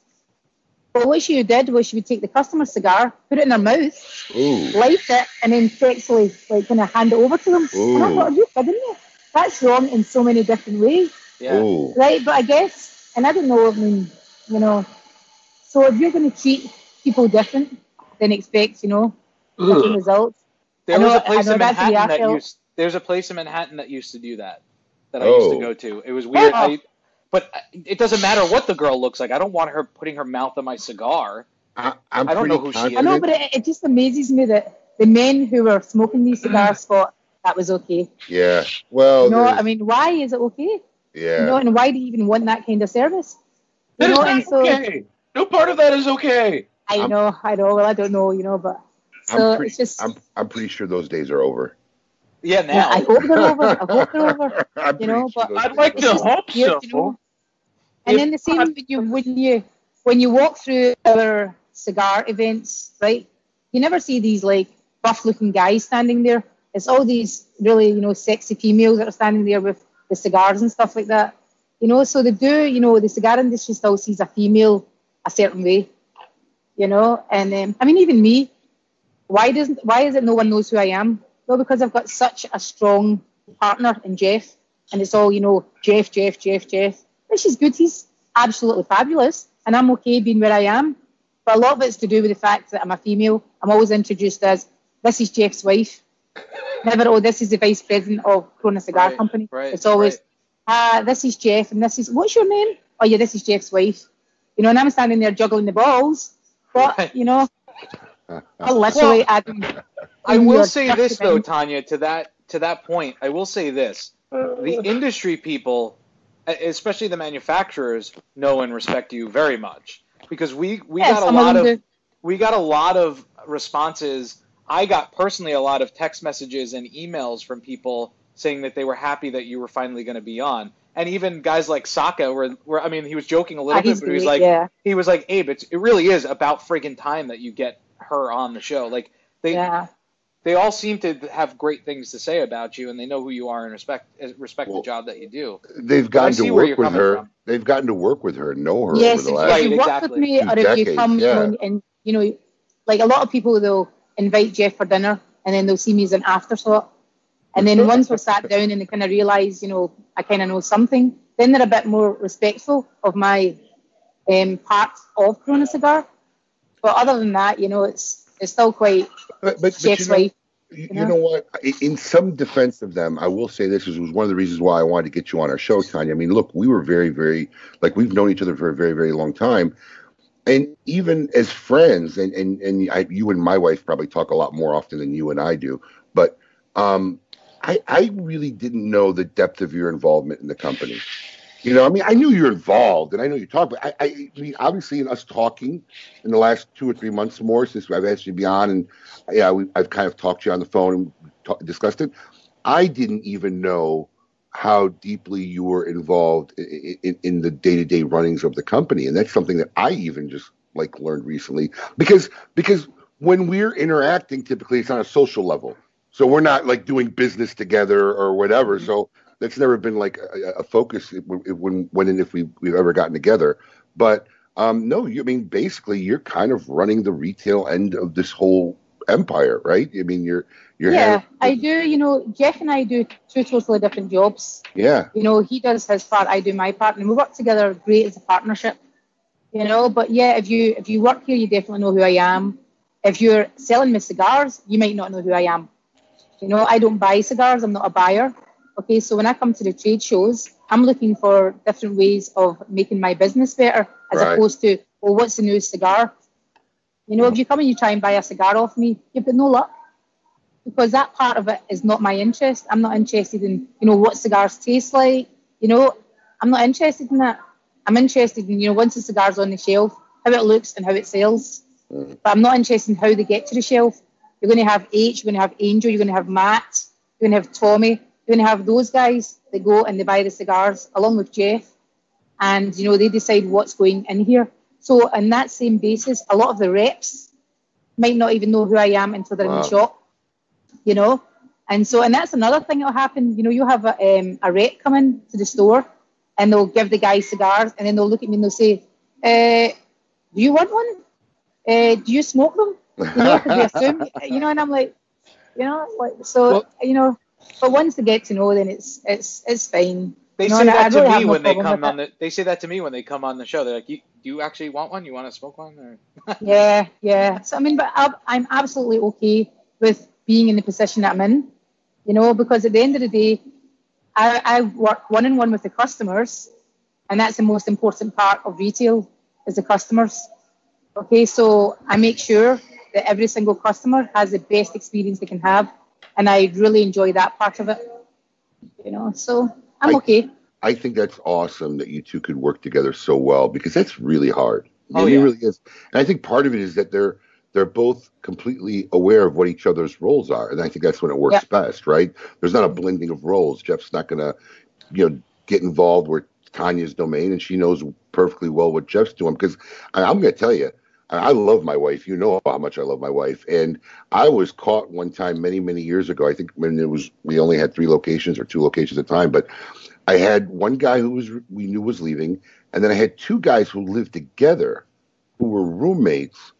But what she did was she would take the customer's cigar, put it in their mouth, light it, and then sexually, like, kind of hand it over to them. Ooh. And I thought, are you kidding me? That's wrong in so many different ways. Yeah. Right? But I guess, and I don't know, I mean, you know, so if you're going to treat people different, then expect, you know, different results. There's a place in Manhattan that used to do that, that I used to go to. It was weird. Yeah. But it doesn't matter what the girl looks like. I don't want her putting her mouth on my cigar. I don't know who she is. I know, but it just amazes me that the men who were smoking these cigars thought that was okay. Yeah. Well, you know, I mean, why is it okay? Yeah. You know, and why do you even want that kind of service? That is not okay. No part of that is okay. I know. Well, I don't know, you know, but so it's just. I'm pretty sure those days are over. Yeah, now. Yeah, I hope they're over. You know, but I'd like to hope so. You know? And then the same when you walk through our cigar events, right? You never see these like buff-looking guys standing there. It's all these really, you know, sexy females that are standing there with the cigars and stuff like that. You know, so they do. You know, the cigar industry still sees a female a certain way. You know, and I mean, even me. Why is it no one knows who I am? Well, because I've got such a strong partner in Jeff, and it's all, you know, Jeff. Which is good. He's absolutely fabulous, and I'm okay being where I am. But a lot of it's to do with the fact that I'm a female. I'm always introduced as, this is Jeff's wife. Never, oh, this is the vice president of Corona Cigar Company. Right, it's always, this is Jeff, and this is, what's your name? Oh, yeah, this is Jeff's wife. You know, and I'm standing there juggling the balls. But, you know, I literally I will say this though, Tanya, to that point, I will say this: the industry people, especially the manufacturers, know and respect you very much, because we got a lot of responses. I got personally a lot of text messages and emails from people saying that they were happy that you were finally going to be on. And even guys like Saka were, I mean, he was joking a little bit, but he was like, Abe, it really is about friggin' time that you get her on the show. Like they all seem to have great things to say about you, and they know who you are and respect the job that you do. They've gotten to work with her. They've gotten to work with her and know her. Yes, if you work with me, or if you come and you know, like a lot of people, they'll invite Jeff for dinner, and then they'll see me as an afterthought. And then once we're sat down and they kind of realize, you know, I kind of know something, then they're a bit more respectful of my part of Corona Cigar. But other than that, you know, it's still quite Jeff's wife. You know what? In some defense of them, I will say this was one of the reasons why I wanted to get you on our show, Tanya. I mean, look, we were very, very, like, we've known each other for a very, very long time. And even as friends, and you and my wife probably talk a lot more often than you and I do, but I really didn't know the depth of your involvement in the company. You know, I mean, I knew you were involved, and I know you talked, but I mean, obviously in us talking in the last 2 or 3 months more since I've asked you to be on, and I've kind of talked to you on the phone and discussed it, I didn't even know how deeply you were involved in the day-to-day runnings of the company, and that's something that I even just, like, learned recently, because when we're interacting, typically it's on a social level, so we're not, like, doing business together or whatever, so... That's never been like a focus if we've ever gotten together. But basically you're kind of running the retail end of this whole empire, right? I mean, you're. Yeah, I do. You know, Jeff and I do two totally different jobs. Yeah. You know, he does his part, I do my part, and we work together great as a partnership. You know, but yeah, if you work here, you definitely know who I am. If you're selling me cigars, you might not know who I am. You know, I don't buy cigars. I'm not a buyer. Okay, so when I come to the trade shows, I'm looking for different ways of making my business better as opposed to, well, what's the new cigar? You know, if you come and you try and buy a cigar off me, you've got no luck, because that part of it is not my interest. I'm not interested in, you know, what cigars taste like. You know, I'm not interested in that. I'm interested in, you know, once the cigar's on the shelf, how it looks and how it sells. But I'm not interested in how they get to the shelf. You're going to have H, you're going to have Angel, you're going to have Matt, you're going to have Tommy. You're going to have those guys that go and they buy the cigars along with Jeff, and, you know, they decide what's going in here. So on that same basis, a lot of the reps might not even know who I am until they're in the shop, you know. And that's another thing that'll happen. You know, you have a rep come in to the store and they'll give the guy cigars, and then they'll look at me and they'll say, do you want one? Do you smoke them? You know, because they assume, you know, and I'm like, you know, like, so, well, you know, but once they get to know, then it's fine. They say that to me when they come on the. They say that to me when they come on the show. They're like, "Do you actually want one? You want to smoke one?" Or yeah, yeah. So I mean, but I'm absolutely okay with being in the position that I'm in, you know, because at the end of the day, I work one-on-one with the customers, and that's the most important part of retail is the customers. Okay, so I make sure that every single customer has the best experience they can have, and I really enjoy that part of it, you know. So. I'm okay. I think that's awesome that you two could work together so well because that's really hard. Oh, yeah. It really is. And I think part of it is that they're both completely aware of what each other's roles are. And I think that's when it works best, right? There's not a blending of roles. Jeff's not going to, you know, get involved where Tanya's domain, and she knows perfectly well what Jeff's doing. Because I'm going to tell you, I love my wife. You know how much I love my wife. And I was caught one time many, many years ago. I think when it was, we only had 3 locations or 2 locations at a time. But I had one guy who was we knew was leaving. And then I had 2 guys who lived together who were roommates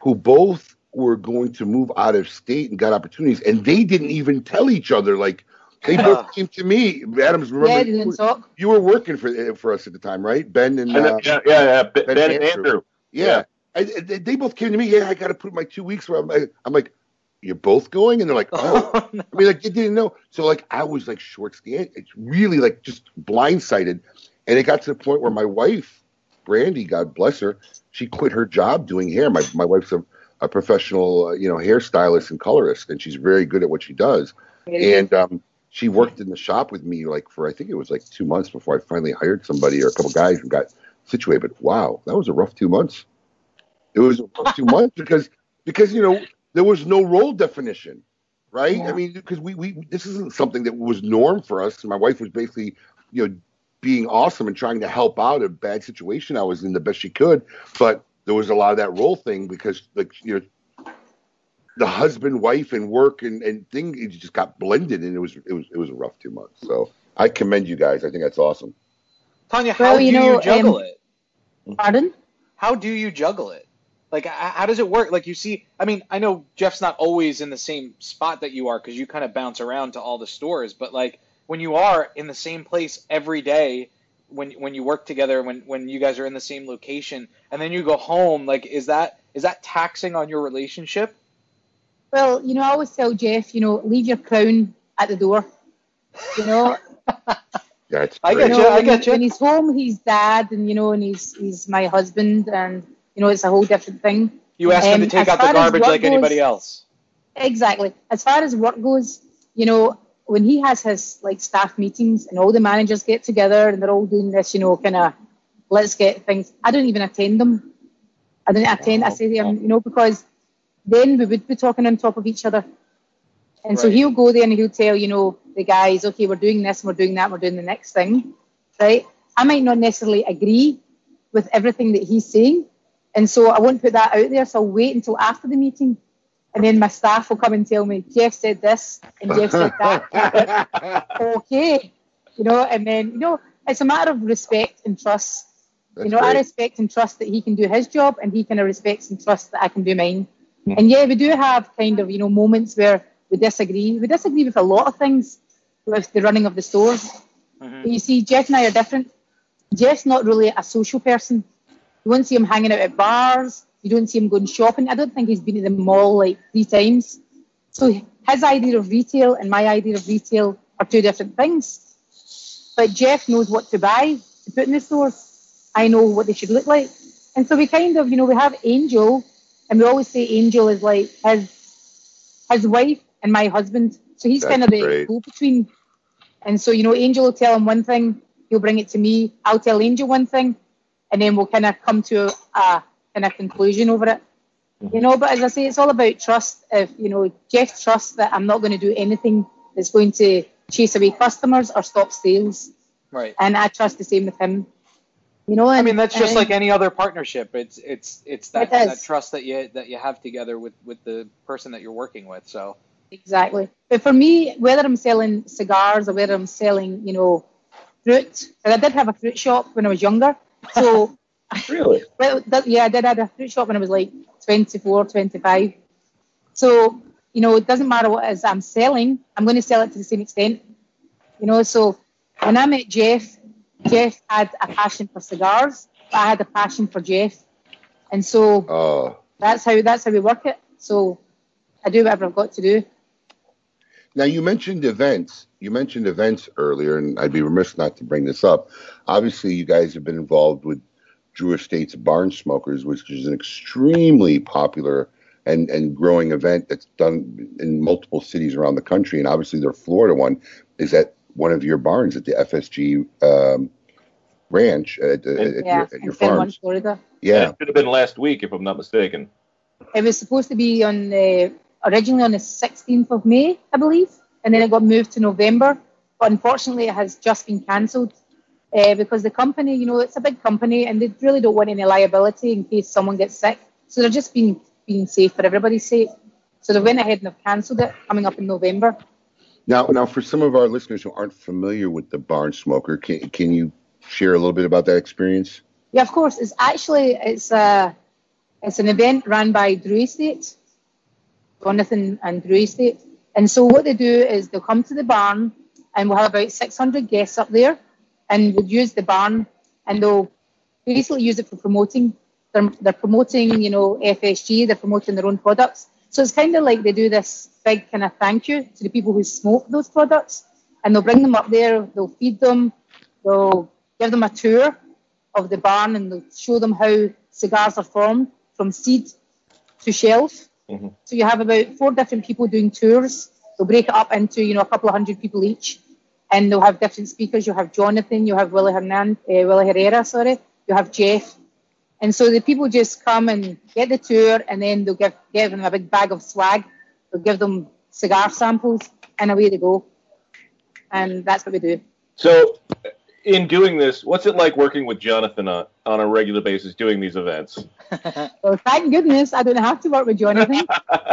who both were going to move out of state and got opportunities. And they didn't even tell each other, like, they both came to me. Adams, remember, you were working for us at the time, right? Ben and Ben and Andrew. Yeah. They both came to me. Yeah, I got to put my 2 weeks. Where I'm like, you're both going, and they're like, oh, no. I mean, like you didn't know. So like, I was like short-staffed. It's really like just blindsided, and it got to the point where my wife, Brandy, God bless her, she quit her job doing hair. My wife's a professional, you know, hairstylist and colorist, and she's very good at what she does. Really? And she worked in the shop with me like for I think it was like 2 months before I finally hired somebody or a couple guys and got situated. But wow, that was a rough 2 months. It was about 2 months because you know there was no role definition, right? Yeah. I mean, because we this isn't something that was norm for us. My wife was basically, you know, being awesome and trying to help out a bad situation I was in the best she could, but there was a lot of that role thing because like you know the husband, wife, and work and thing it just got blended and it was a rough 2 months. So I commend you guys. I think that's awesome. Tanya, how do you juggle it? Pardon? How do you juggle it? Like, how does it work? Like, you see, I mean, I know Jeff's not always in the same spot that you are because you kind of bounce around to all the stores. But, like, when you are in the same place every day, when you work together, when you guys are in the same location, and then you go home, like, is that taxing on your relationship? Well, you know, I always tell Jeff, you know, leave your crown at the door, you know. That's I get you, know, I get you. When he's home, he's dad, and, you know, and he's my husband, and... You know, it's a whole different thing. You ask them to take out the garbage like anybody else. Exactly. As far as work goes, you know, when he has his, like, staff meetings and all the managers get together and they're all doing this, you know, kind of, let's get things. I don't even attend them. I don't attend. I say them, you know, because then we would be talking on top of each other. And so he'll go there and he'll tell, you know, the guys, okay, we're doing this, and we're doing that, and we're doing the next thing, right? I might not necessarily agree with everything that he's saying, and so I won't put that out there, so I'll wait until after the meeting. And then my staff will come and tell me, Jeff said this, and Jeff said that. Okay. You know, and then, you know, it's a matter of respect and trust. That's you know, great. I respect and trust that he can do his job, and he kind of respects and trusts that I can do mine. Mm-hmm. And yeah, we do have kind of, you know, moments where we disagree. We disagree with a lot of things, with the running of the stores. Mm-hmm. But you see, Jeff and I are different. Jeff's not really a social person. You won't see him hanging out at bars. You don't see him going shopping. I don't think he's been to the mall like 3 times. So his idea of retail and my idea of retail are 2 different things. But Jeff knows what to buy to put in the stores. I know what they should look like. And so we kind of, you know, we have Angel, and we always say Angel is like his wife and my husband. So he's kind of the go-between. And so, you know, Angel will tell him one thing. He'll bring it to me. I'll tell Angel one thing. And then we'll kind of come to a kind of conclusion over it, you know. But as I say, it's all about trust. If you know Jeff trusts that I'm not going to do anything that's going to chase away customers or stop sales, right? And I trust the same with him, you know. And, I mean, that's just like any other partnership. It's that trust that you have together with the person that you're working with. So exactly. But for me, whether I'm selling cigars or whether I'm selling, you know, fruit. And I did have a fruit shop when I was younger. So really? Well, yeah, I did have a fruit shop when I was like 24, 25. So, you know, it doesn't matter what it is I'm selling. I'm going to sell it to the same extent. You know, so when I met Jeff, Jeff had a passion for cigars. But I had a passion for Jeff. And so that's how we work it. So I do whatever I've got to do. Now, you mentioned events. You mentioned events earlier, and I'd be remiss not to bring this up. Obviously, you guys have been involved with Drew Estate's Barn Smokers, which is an extremely popular and growing event that's done in multiple cities around the country. And obviously, their Florida one is at one of your barns at the FSG ranch at your farm. Florida. Yeah, it should have been last week, if I'm not mistaken. It was supposed to be on the... originally on the 16th of May, I believe, and then it got moved to November. But unfortunately, it has just been cancelled because the company, you know, it's a big company, and they really don't want any liability in case someone gets sick. So they're just being safe for everybody's sake. So they went ahead and have cancelled it, coming up in November. Now, for some of our listeners who aren't familiar with the Barn Smoker, can you share a little bit about that experience? Yeah, of course. It's an event run by Drew Estate. Jonathan and Drew Estate. And so what they do is they'll come to the barn, and we'll have about 600 guests up there, and we'll use the barn, and they'll basically use it for promoting. They're promoting, you know, FSG, they're promoting their own products. So it's kind of like they do this big kind of thank you to the people who smoke those products, and they'll bring them up there, they'll feed them, they'll give them a tour of the barn, and they'll show them how cigars are formed from seed to shelf. Mm-hmm. So you have about 4 different people doing tours. They'll break it up into, you know, a couple of hundred people each, and they'll have different speakers. You'll have Jonathan, you'll have Willie Herrera, you have Jeff. And so the people just come and get the tour, and then they'll give them a big bag of swag. They'll give them cigar samples, and away they go. And that's what we do. So in doing this, what's it like working with Jonathan on a regular basis doing these events? Well, thank goodness I don't have to work with Jonathan.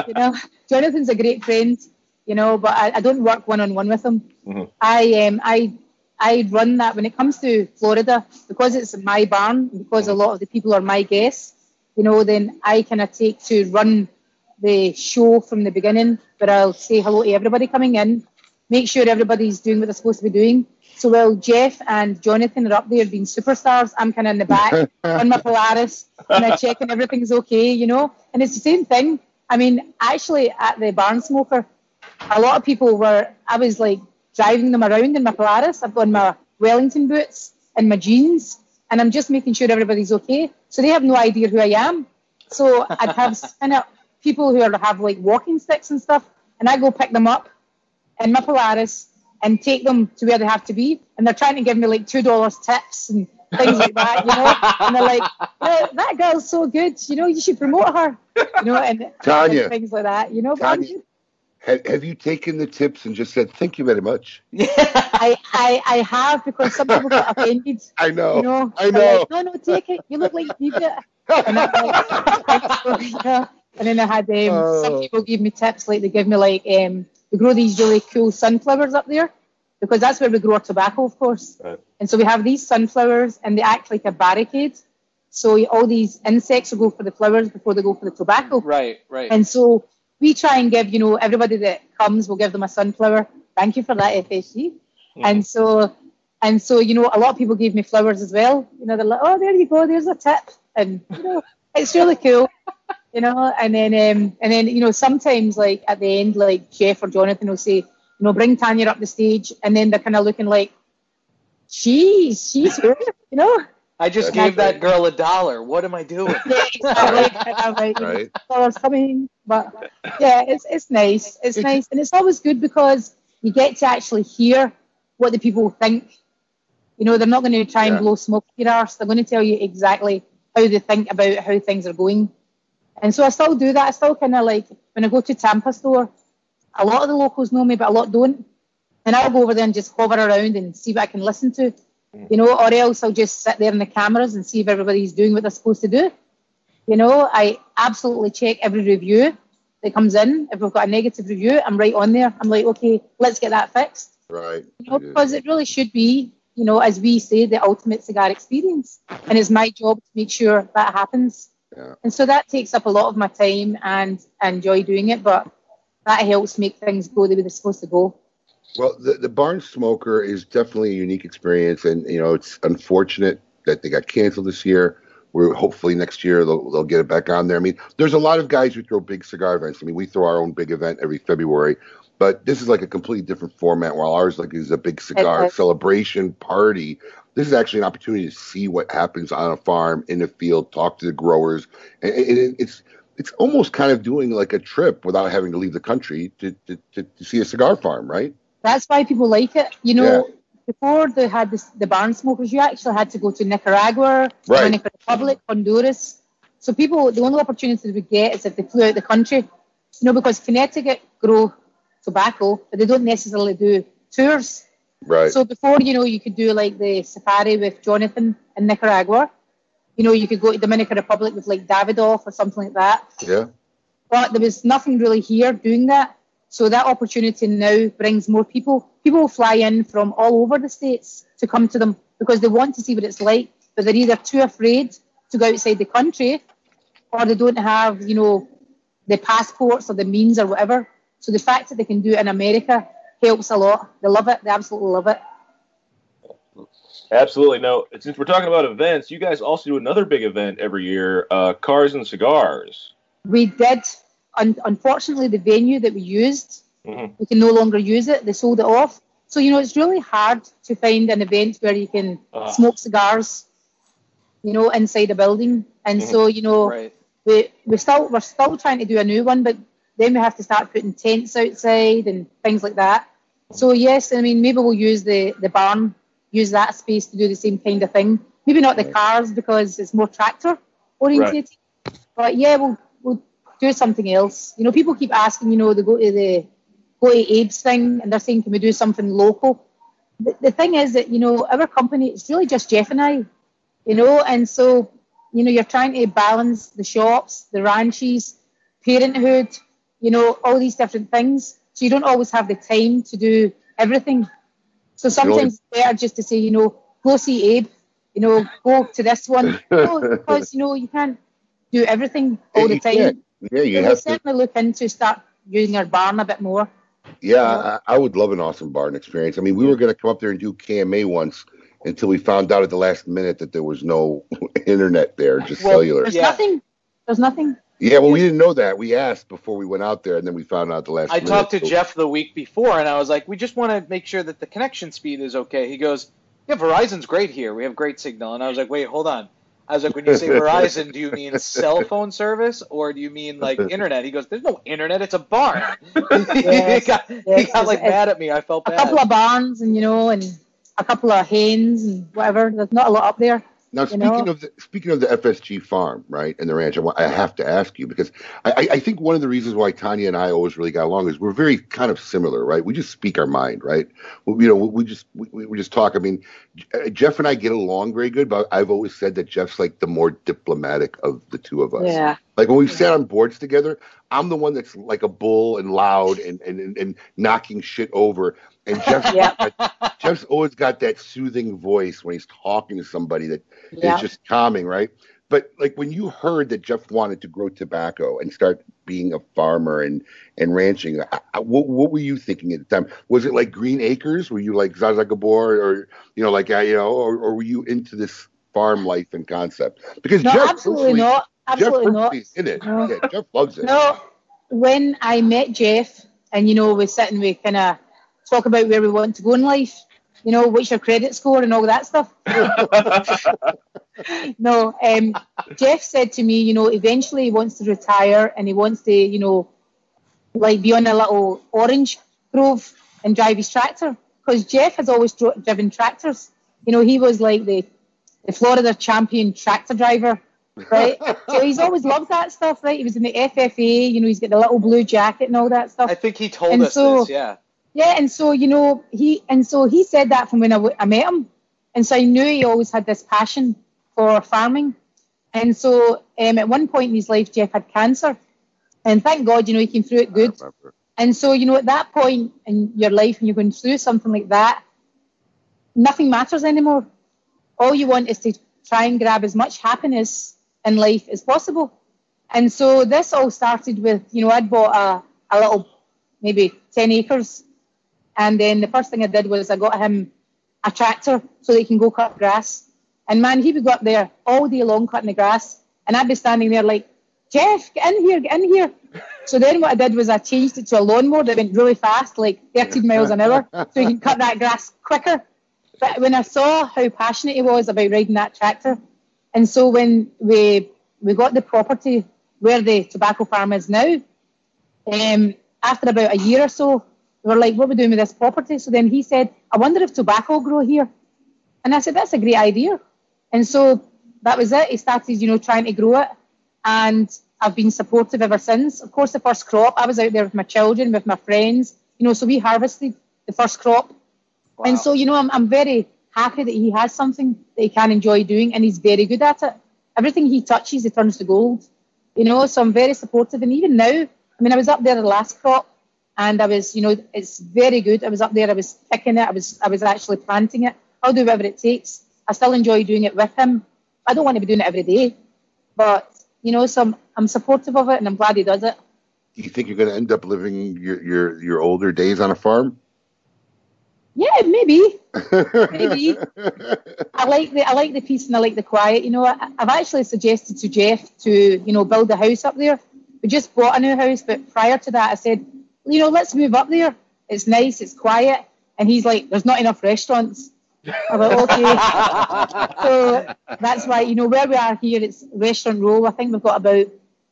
You know, Jonathan's a great friend, you know, but I don't work one-on-one with him. Mm-hmm. I run that when it comes to Florida, because it's my barn, because mm-hmm. a lot of the people are my guests, you know, then I kind of take to run the show from the beginning, but I'll say hello to everybody coming in, make sure everybody's doing what they're supposed to be doing. So while Jeff and Jonathan are up there being superstars, I'm kind of in the back on my Polaris, and I check and everything's okay, you know. And it's the same thing. I mean, actually, at the Barn Smoker, a lot of people I was like driving them around in my Polaris. I've got my Wellington boots and my jeans, and I'm just making sure everybody's okay. So they have no idea who I am. So I'd have kind of people who have like walking sticks and stuff, and I go pick them up in my Polaris and take them to where they have to be. And they're trying to give me like $2 tips and things like that, you know? And they're like, oh, that girl's so good, you know, you should promote her, you know, and Tanya, things like that, you know? Tanya, have you taken the tips and just said, thank you very much? I have, because some people get offended. I know, you know? I know. Like, no, take it. You look like you need it. And I'm like, you know? And then I had some people give me tips, like they give me like... we grow these really cool sunflowers up there, because that's where we grow our tobacco, of course. Right. And so we have these sunflowers, and they act like a barricade. So all these insects will go for the flowers before they go for the tobacco. Right, right. And so we try and give, you know, everybody that comes, we'll give them a sunflower. Thank you for that, FSG. Mm-hmm. And so, you know, a lot of people gave me flowers as well. You know, they're like, oh, there you go, there's a tip. And, you know, it's really cool. You know, and then, you know, sometimes, like, at the end, like, Jeff or Jonathan will say, you know, bring Tanya up the stage, and then they're kind of looking like, she's here, you know? I just gave that girl $1. What am I doing? Yeah, exactly. I'm like, right. $1 coming. But, yeah, it's nice. It's nice. And it's always good, because you get to actually hear what the people think. You know, they're not going to try and blow smoke up your arse. They're going to tell you exactly how they think about how things are going. And so I still do that. I still kind of like, when I go to Tampa store, a lot of the locals know me, but a lot don't. And I'll go over there and just hover around and see what I can listen to, you know, or else I'll just sit there in the cameras and see if everybody's doing what they're supposed to do. You know, I absolutely check every review that comes in. If we've got a negative review, I'm right on there. I'm like, okay, let's get that fixed. Right. You know, because it really should be you know, as we say, the ultimate cigar experience. And it's my job to make sure that happens. Yeah. And so that takes up a lot of my time, and I enjoy doing it, but that helps make things go the way they're supposed to go. Well, the Barn Smoker is definitely a unique experience, and, you know, it's unfortunate that they got canceled this year. We're hopefully next year they'll get it back on there. I mean, there's a lot of guys who throw big cigar events. I mean, we throw our own big event every February, but this is like a completely different format. While ours like is a big cigar celebration party, this is actually an opportunity to see what happens on a farm, in the field, talk to the growers, and it's almost kind of doing like a trip without having to leave the country to see a cigar farm, right? That's why people like it, you know. Yeah. Before they had the Barn Smokers, you actually had to go to Nicaragua, Dominican Republic, Honduras. So people, the only opportunity they would get is if they flew out the country. You know, because Connecticut grow tobacco, but they don't necessarily do tours. Right. So before, you know, you could do like the safari with Jonathan in Nicaragua. You know, you could go to Dominican Republic with like Davidoff or something like that. Yeah. But there was nothing really here doing that. So that opportunity now brings more people. People fly in from all over the states to come to them because they want to see what it's like, but they're either too afraid to go outside the country or they don't have, you know, the passports or the means or whatever. So the fact that they can do it in America helps a lot. They love it. They absolutely love it. Absolutely. Now, since we're talking about events, you guys also do another big event every year, Cars and Cigars. We did. Unfortunately, the venue that we used, we can no longer use it. They sold it off. So, you know, it's really hard to find an event where you can smoke cigars, you know, inside a building. And so, you know, we're still trying to do a new one, but then we have to start putting tents outside and things like that. So, yes, I mean, maybe we'll use the barn, use that space to do the same kind of thing. Maybe not the cars because it's more tractor oriented. Right. But, yeah, we'll do something else. You know, people keep asking, you know, they go to Abe's thing and they're saying, can we do something local? The thing is that, you know, our company, it's really just Jeff and I, you know, and so, you know, you're trying to balance the shops, the ranches, parenthood, you know, all these different things. So you don't always have the time to do everything. So sometimes it's better just to say, you know, go see Abe, you know, go to this one. You know, because, you know, you can't do everything all the time. Yeah. Yeah, you have to certainly look into start using our barn a bit more. Yeah, you know? I would love an awesome barn experience. I mean, we were going to come up there and do KMA once until we found out at the last minute that there was no internet there, just cellular. There's nothing. Yeah, well, we didn't know that. We asked before we went out there, and then we found out at the last minute. I talked to Jeff the week before, and I was like, we just want to make sure that the connection speed is okay. He goes, yeah, Verizon's great here. We have great signal. And I was like, wait, hold on. I was like, when you say Verizon, do you mean cell phone service or do you mean like internet? He goes, there's no internet. It's a barn. He got like mad at me. I felt bad. A couple of barns and, you know, and a couple of hens and whatever. There's not a lot up there. Now, speaking of the FSG farm, right, and the ranch, I have to ask you because I think one of the reasons why Tanya and I always really got along is we're very kind of similar, right? We just speak our mind, right? We, you know, we just talk. I mean, Jeff and I get along very good, but I've always said that Jeff's like the more diplomatic of the two of us. Yeah. Like when we've sat on boards together, I'm the one that's like a bull and loud and knocking shit over. And Jeff's always got that soothing voice when he's talking to somebody that is just calming, right? But like when you heard that Jeff wanted to grow tobacco and start being a farmer and ranching, what were you thinking at the time? Was it like Green Acres? Were you like Zaza Gabor or, you know, like, you know, or were you into this farm life and concept? Because no, Jeff absolutely not. Absolutely not. Jeff in it. No. Yeah, Jeff loves it. No, when I met Jeff and, you know, we're sitting, we kind of talk about where we want to go in life, you know, what's your credit score and all that stuff. No, Jeff said to me, you know, eventually he wants to retire and he wants to, you know, like be on a little orange grove and drive his tractor because Jeff has always driven tractors. You know, he was like the Florida champion tractor driver. Right, so he's always loved that stuff, right? He was in the FFA, you know, he's got the little blue jacket and all that stuff. I think he told us this, yeah. Yeah, and so, you know, he said that from when I met him. And so I knew he always had this passion for farming. And so at one point in his life, Jeff had cancer. And thank God, you know, he came through it good. And so, you know, at that point in your life, when you're going through something like that, nothing matters anymore. All you want is to try and grab as much happiness in life as possible. And so this all started with, you know, I'd bought a little, maybe 10 acres. And then the first thing I did was I got him a tractor so they can go cut grass. And man, he would go up there all day long cutting the grass. And I'd be standing there like, Jeff, get in here, get in here. So then what I did was I changed it to a lawnmower that went really fast, like 13 miles an hour, so you can cut that grass quicker. But when I saw how passionate he was about riding that tractor, and so when we got the property where the tobacco farm is now, after about a year or so, we were like, what are we doing with this property? So then he said, I wonder if tobacco will grow here. And I said, that's a great idea. And so that was it. He started, you know, trying to grow it. And I've been supportive ever since. Of course, the first crop, I was out there with my children, with my friends, you know, so we harvested the first crop. Wow. And so, you know, I'm very happy that he has something that he can enjoy doing, and he's very good at it. Everything he touches, he turns to gold, you know, so I'm very supportive. And even now, I mean, I was up there the last crop, and I was, you know, it's very good. I was up there, I was picking it, I was actually planting it. I'll do whatever it takes. I still enjoy doing it with him. I don't want to be doing it every day, but, you know, so I'm supportive of it, and I'm glad he does it. Do you think you're going to end up living your older days on a farm? Yeah, maybe. Maybe. I like the peace and I like the quiet. You know, I've actually suggested to Jeff to, you know, build a house up there. We just bought a new house, but prior to that, I said, you know, let's move up there. It's nice, it's quiet. And he's like, there's not enough restaurants. I'm like, okay. So that's why, you know, where we are here, it's Restaurant Row. I think we've got about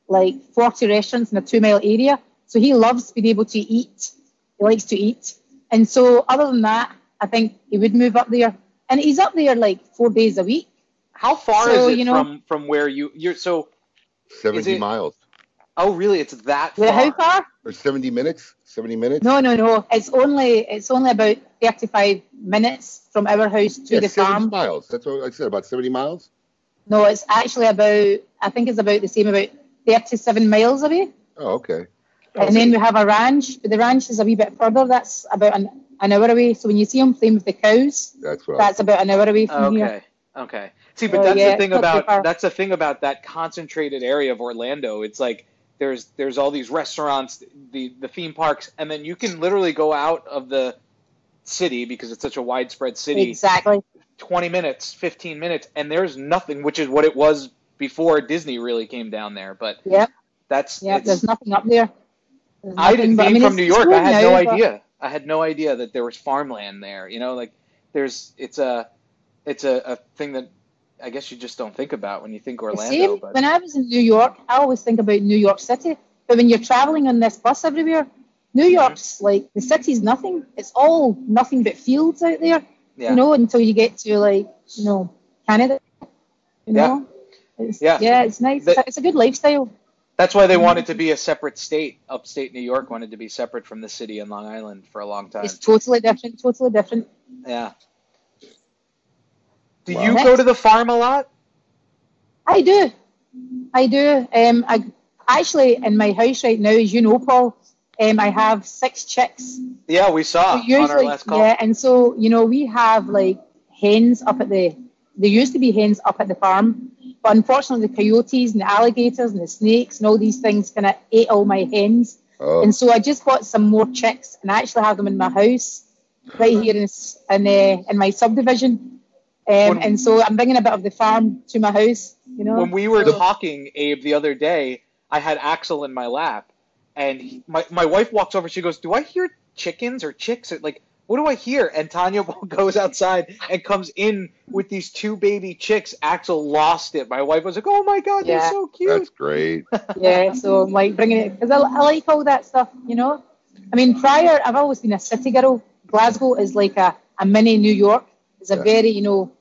like 40 restaurants in a 2-mile area. So he loves being able to eat. He likes to eat. And so other than that, I think he would move up there. And he's up there like 4 days a week. How far is it, you know, from where you're so... 70 miles. Oh, really? It's that far? How far? Or 70 minutes? 70 minutes? No. It's only about 35 minutes from our house to the farm. 70 miles. That's what I said, about 70 miles? No, it's actually about, I think it's about the same, about 37 miles away. Oh, okay. And then we have a ranch, but the ranch is a wee bit further. That's about an hour away. So when you see him playing with the cows, that's about an hour away from here. Okay. See, but that's the thing about that concentrated area of Orlando. It's like there's all these restaurants, the theme parks, and then you can literally go out of the city because it's such a widespread city. Exactly. 20 minutes, 15 minutes, and there's nothing, which is what it was before Disney really came down there. But there's nothing up there. I didn't being from New York. I had no idea that there was farmland there. You know, like it's a thing that I guess you just don't think about when you think Orlando. See, but when I was in New York, I always think about New York City. But when you're traveling on this bus everywhere, New York's like the city's nothing. It's all nothing but fields out there. Yeah. You know, until you get to like, you know, Canada. You know, it's nice. It's a good lifestyle. That's why they wanted to be a separate state. Upstate New York wanted to be separate from the city in Long Island for a long time. It's totally different. Yeah. Do you go to the farm a lot? I do. I actually, in my house right now, as you know, Paul, I have 6 chicks. Yeah, we saw on our last call. Yeah, and so, you know, we have like hens up at the... There used to be hens up at the farm. But unfortunately, the coyotes and the alligators and the snakes and all these things kind of ate all my hens. Oh. And so I just bought some more chicks, and I actually have them in my house right here in my subdivision. And so I'm bringing a bit of the farm to my house. You know. When we were talking, Abe, the other day, I had Axel in my lap, and my wife walks over. She goes, "Do I hear chickens or chicks?" Like, what do I hear? And Tanya goes outside and comes in with these 2 baby chicks. Axel lost it. My wife was like, "Oh my God, they're so cute." That's great. Yeah, so I'm like bringing it because I like all that stuff, you know. I mean, prior, I've always been a city girl. Glasgow is like a mini New York. It's a very, you know,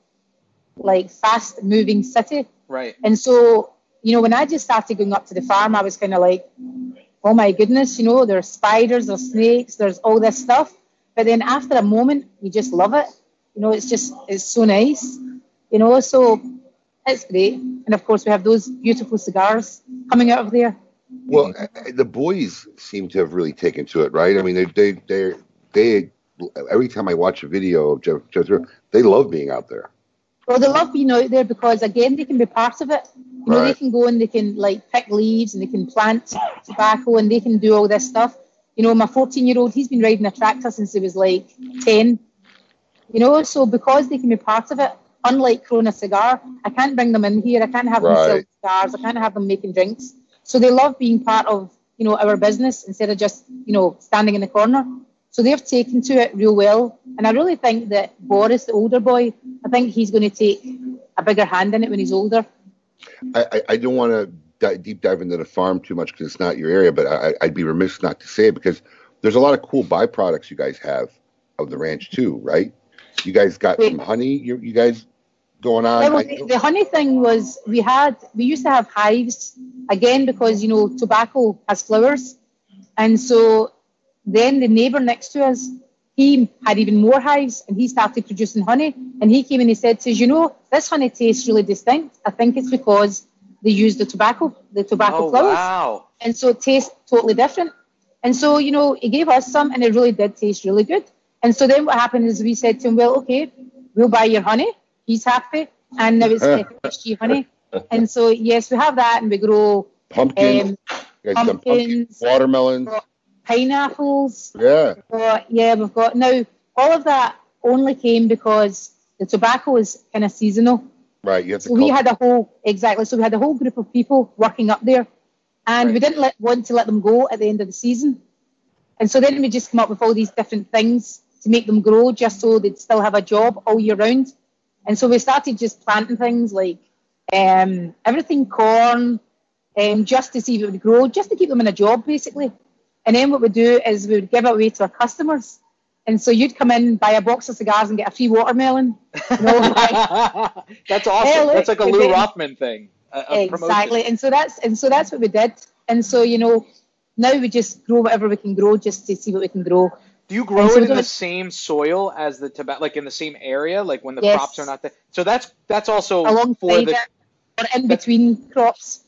like fast moving city. Right. And so, you know, when I just started going up to the farm, I was kind of like, "Oh my goodness, you know, there's spiders, there's snakes, there's all this stuff." But then after a moment, you just love it. You know, it's so nice. You know, so it's great. And of course, we have those beautiful cigars coming out of there. Well, the boys seem to have really taken to it, right? I mean, they every time I watch a video of Jeff, they love being out there. Well, they love being out there because, again, they can be part of it. You know, they can go and they can, like, pick leaves and they can plant tobacco and they can do all this stuff. You know, my 14-year-old, he's been riding a tractor since he was, like, 10. You know, so because they can be part of it, unlike Corona Cigar, I can't bring them in here. I can't have them sell cigars. I can't have them making drinks. So they love being part of, you know, our business instead of just, you know, standing in the corner. So they've taken to it real well. And I really think that Boris, the older boy, I think he's going to take a bigger hand in it when he's older. I don't want to deep dive into the farm too much because it's not your area, but I'd be remiss not to say it because there's a lot of cool byproducts you guys have of the ranch too, right? You guys got some honey, you guys going on? Yeah, well, the honey thing was we used to have hives, again, because, you know, tobacco has flowers. And so then the neighbor next to us, he had even more hives, and he started producing honey. And he came and he says, you know, this honey tastes really distinct. I think it's because they use the tobacco flowers. Wow. And so it tastes totally different. And so, you know, he gave us some, and it really did taste really good. And so then what happened is we said to him, well, okay, we'll buy your honey. He's happy. And now it's FSG honey. And so, yes, we have that, and we grow pumpkins, pumpkins, watermelons. Pineapples. Yeah. We've got now all of that only came because the tobacco is kind of seasonal. Right. You have to. So we had a whole group of people working up there, and we didn't want to let them go at the end of the season, and so then we just come up with all these different things to make them grow, just so they'd still have a job all year round, and so we started just planting things like everything corn, just to see if it would grow, just to keep them in a job basically. And then what we do is we would give it away to our customers. And so you'd come in, buy a box of cigars, and get a free watermelon. You know, that's awesome. That's like a Lou Rothman thing. Exactly. And so that's what we did. And so, you know, now we just grow whatever we can grow just to see what we can grow. Do you grow it in the same soil as the tobacco, like in the same area, like when the crops are not there? So that's also alongside it, or in between crops.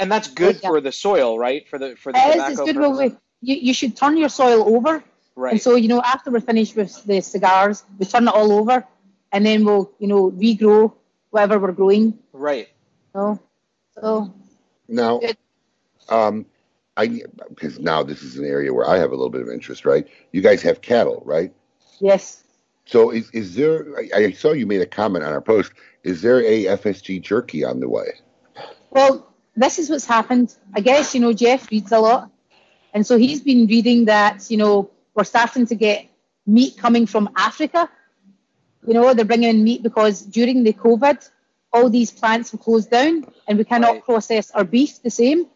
And that's good for the soil, right? For the tobacco. It's good. Well, you should turn your soil over. Right. And so, you know, after we're finished with the cigars, we turn it all over, and then we'll, you know, regrow whatever we're growing. Right. So. Now, because now this is an area where I have a little bit of interest, right? You guys have cattle, right? Yes. So is there? I saw you made a comment on our post. Is there a FSG jerky on the way? Well, this is what's happened. I guess, you know, Jeff reads a lot. And so he's been reading that, you know, we're starting to get meat coming from Africa. You know, they're bringing in meat because during the COVID, all these plants were closed down and we cannot process our beef the same.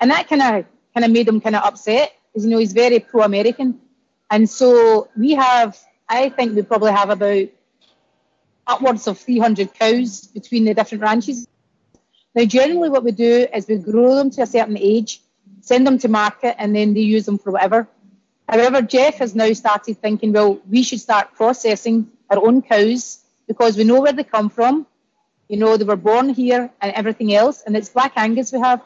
And that kind of made him kind of upset because, you know, he's very pro-American. And so I think we probably have about upwards of 300 cows between the different ranches. Now, generally what we do is we grow them to a certain age, send them to market, and then they use them for whatever. However, Jeff has now started thinking, well, we should start processing our own cows because we know where they come from. You know, they were born here and everything else, and it's Black Angus we have.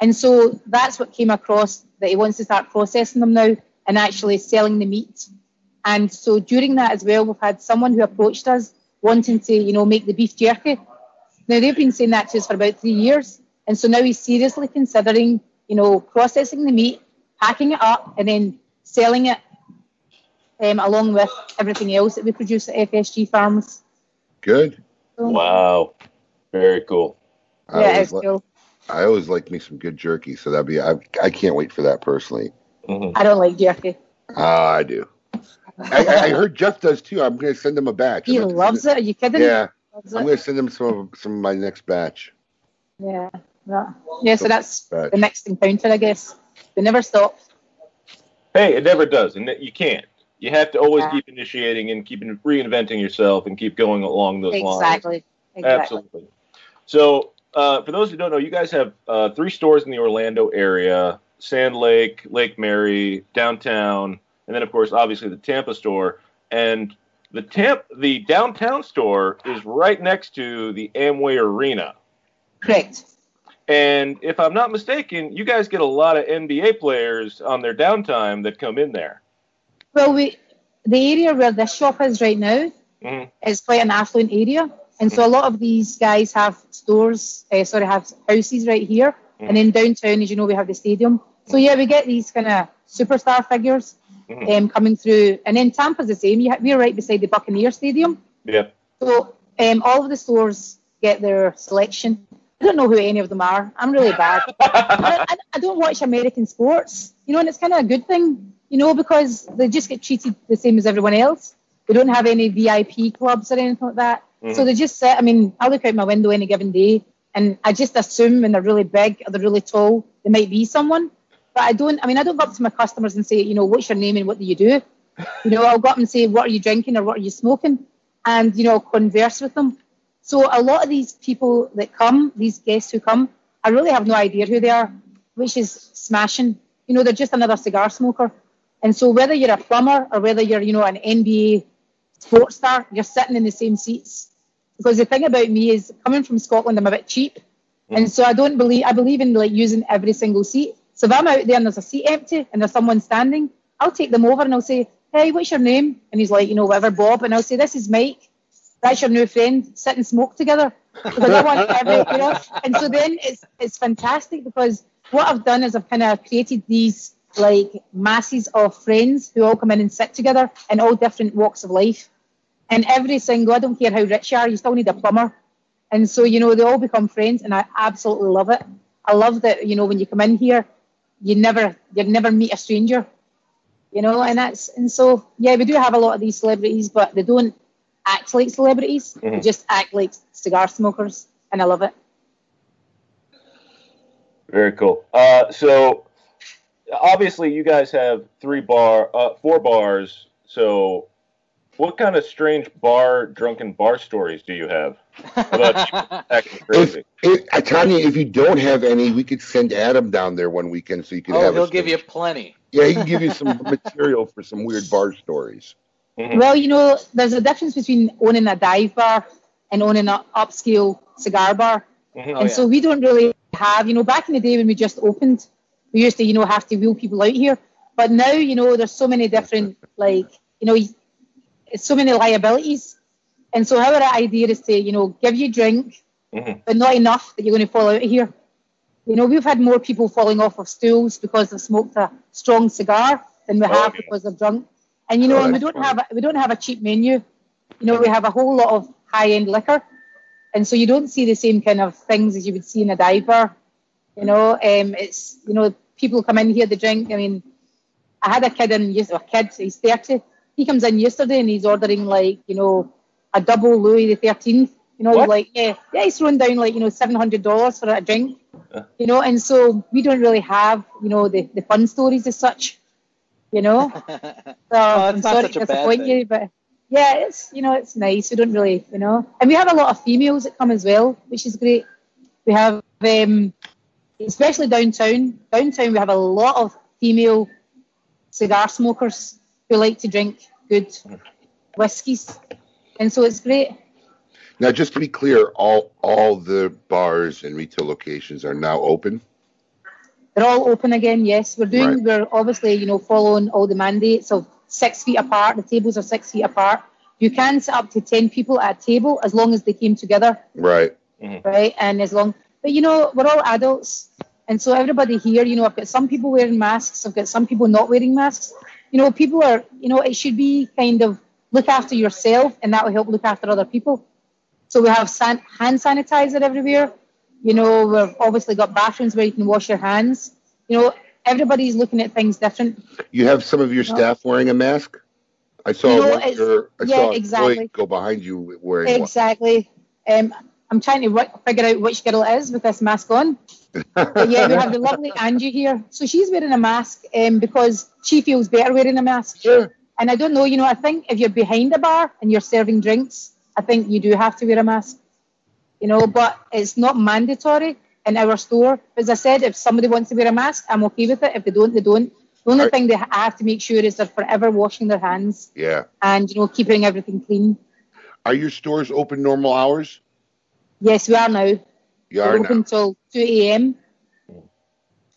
And so that's what came across, that he wants to start processing them now and actually selling the meat. And so during that as well, we've had someone who approached us wanting to, you know, make the beef jerky. Now, they've been saying that to us for about 3 years. And so now he's seriously considering, you know, processing the meat, packing it up, and then selling it along with everything else that we produce at FSG Farms. Good. So, wow. Very cool. Cool. I always like me some good jerky, so that'd be, I can't wait for that personally. Mm-hmm. I don't like jerky. I do. I heard Jeff does too. I'm going to send him a batch. He loves it. Are you kidding? Yeah. I'm going to send them some of my next batch. Yeah, so that's the next encounter, I guess. They never stop. Hey, it never does, and you can't. You have to always keep initiating and keep reinventing yourself and keep going along those lines. Exactly. Absolutely. So for those who don't know, you guys have 3 stores in the Orlando area, Sand Lake, Lake Mary, downtown, and then, of course, obviously the Tampa store, and the downtown store is right next to the Amway Arena. Correct. And if I'm not mistaken, you guys get a lot of NBA players on their downtime that come in there. Well, the area where this shop is right now is quite an affluent area. And so a lot of these guys have stores, have houses right here. And then downtown, as you know, we have the stadium. So, yeah, we get these kind of superstar figures coming through. And then Tampa's the same. We're right beside the Buccaneer Stadium. Yeah. So all of the stores get their selection. I don't know who any of them are. I'm really bad. I don't watch American sports, you know, and it's kind of a good thing, you know, because they just get treated the same as everyone else. They don't have any VIP clubs or anything like that. So they just sit. I mean, I look out my window any given day, and I just assume when they're really big or they're really tall, they might be someone. But I don't go up to my customers and say, you know, what's your name and what do you do? You know, I'll go up and say, what are you drinking or what are you smoking? And, you know, converse with them. So a lot of these people that come, these guests who come, I really have no idea who they are, which is smashing. You know, they're just another cigar smoker. And so whether you're a plumber or whether you're, you know, an NBA sports star, you're sitting in the same seats. Because the thing about me is, coming from Scotland, I'm a bit cheap. And so I believe in like using every single seat. So if I'm out there and there's a seat empty and there's someone standing, I'll take them over and I'll say, hey, what's your name? And he's like, you know, whatever, Bob. And I'll say, this is Mike. That's your new friend. Sit and smoke together. Because I want every, you know. And so then it's fantastic, because what I've done is I've kind of created these like masses of friends who all come in and sit together in all different walks of life. And every single, I don't care how rich you are, you still need a plumber. And so, you know, they all become friends, and I absolutely love it. I love that, you know, when you come in here, you never meet a stranger, you know, and so, yeah, we do have a lot of these celebrities, but they don't act like celebrities, they just act like cigar smokers, and I love it. Very cool. So, obviously, you guys have four bars, so... What kind of strange drunken bar stories do you have? Tanya, if you don't have any, we could send Adam down there one weekend so you can have. Oh, he'll give you plenty. Yeah, he can give you some material for some weird bar stories. Mm-hmm. Well, you know, there's a difference between owning a dive bar and owning an upscale cigar bar. Mm-hmm. So we don't really have, you know, back in the day when we just opened, we used to, you know, have to wheel people out here. But now, you know, there's so many different, like, you know, it's so many liabilities. And so our idea is to, you know, give you a drink, but not enough that you're going to fall out of here. You know, we've had more people falling off of stools because they've smoked a strong cigar than we have because they're drunk. And, you know, and we don't have a cheap menu. You know, we have a whole lot of high-end liquor. And so you don't see the same kind of things as you would see in a dive bar. You know, it's, you know, people come in here, they drink. I mean, I had a kid, he's 30. He comes in yesterday and he's ordering, like, you know, a double Louis the 13th. You know, he's like, yeah, he's throwing down, like, you know, $700 for a drink. Yeah. You know, and so we don't really have, you know, the fun stories as such. You know, so I'm sorry to disappoint you, but yeah, it's, you know, it's nice. We don't really, you know, and we have a lot of females that come as well, which is great. We have, especially downtown. Downtown, we have a lot of female cigar smokers who like to drink good whiskies. And so it's great. Now, just to be clear, all the bars and retail locations are now open? They're all open again, yes. We're obviously, you know, following all the mandates of 6 feet apart. The tables are 6 feet apart. You can sit up to 10 people at a table as long as they came together. Right. Mm-hmm. Right, and but, you know, we're all adults. And so everybody here, you know, I've got some people wearing masks. I've got some people not wearing masks. You know, people are, you know, it should be kind of look after yourself, and that will help look after other people. So we have hand sanitizer everywhere. You know, we've obviously got bathrooms where you can wash your hands. You know, everybody's looking at things different. You have some of your staff wearing a mask? I saw, you know, I saw a go behind you wearing one. Exactly. I'm trying to figure out which girl it is with this mask on. But yeah, we have the lovely Angie here. So she's wearing a mask because she feels better wearing a mask. Sure. And I don't know, you know, I think if you're behind a bar and you're serving drinks, I think you do have to wear a mask. You know, but it's not mandatory in our store. As I said, if somebody wants to wear a mask, I'm okay with it. If they don't, they don't. The only thing they have to make sure is they're forever washing their hands. Yeah. And, you know, keeping everything clean. Are your stores open normal hours? Yes, we are now. We're open until 2 a.m.,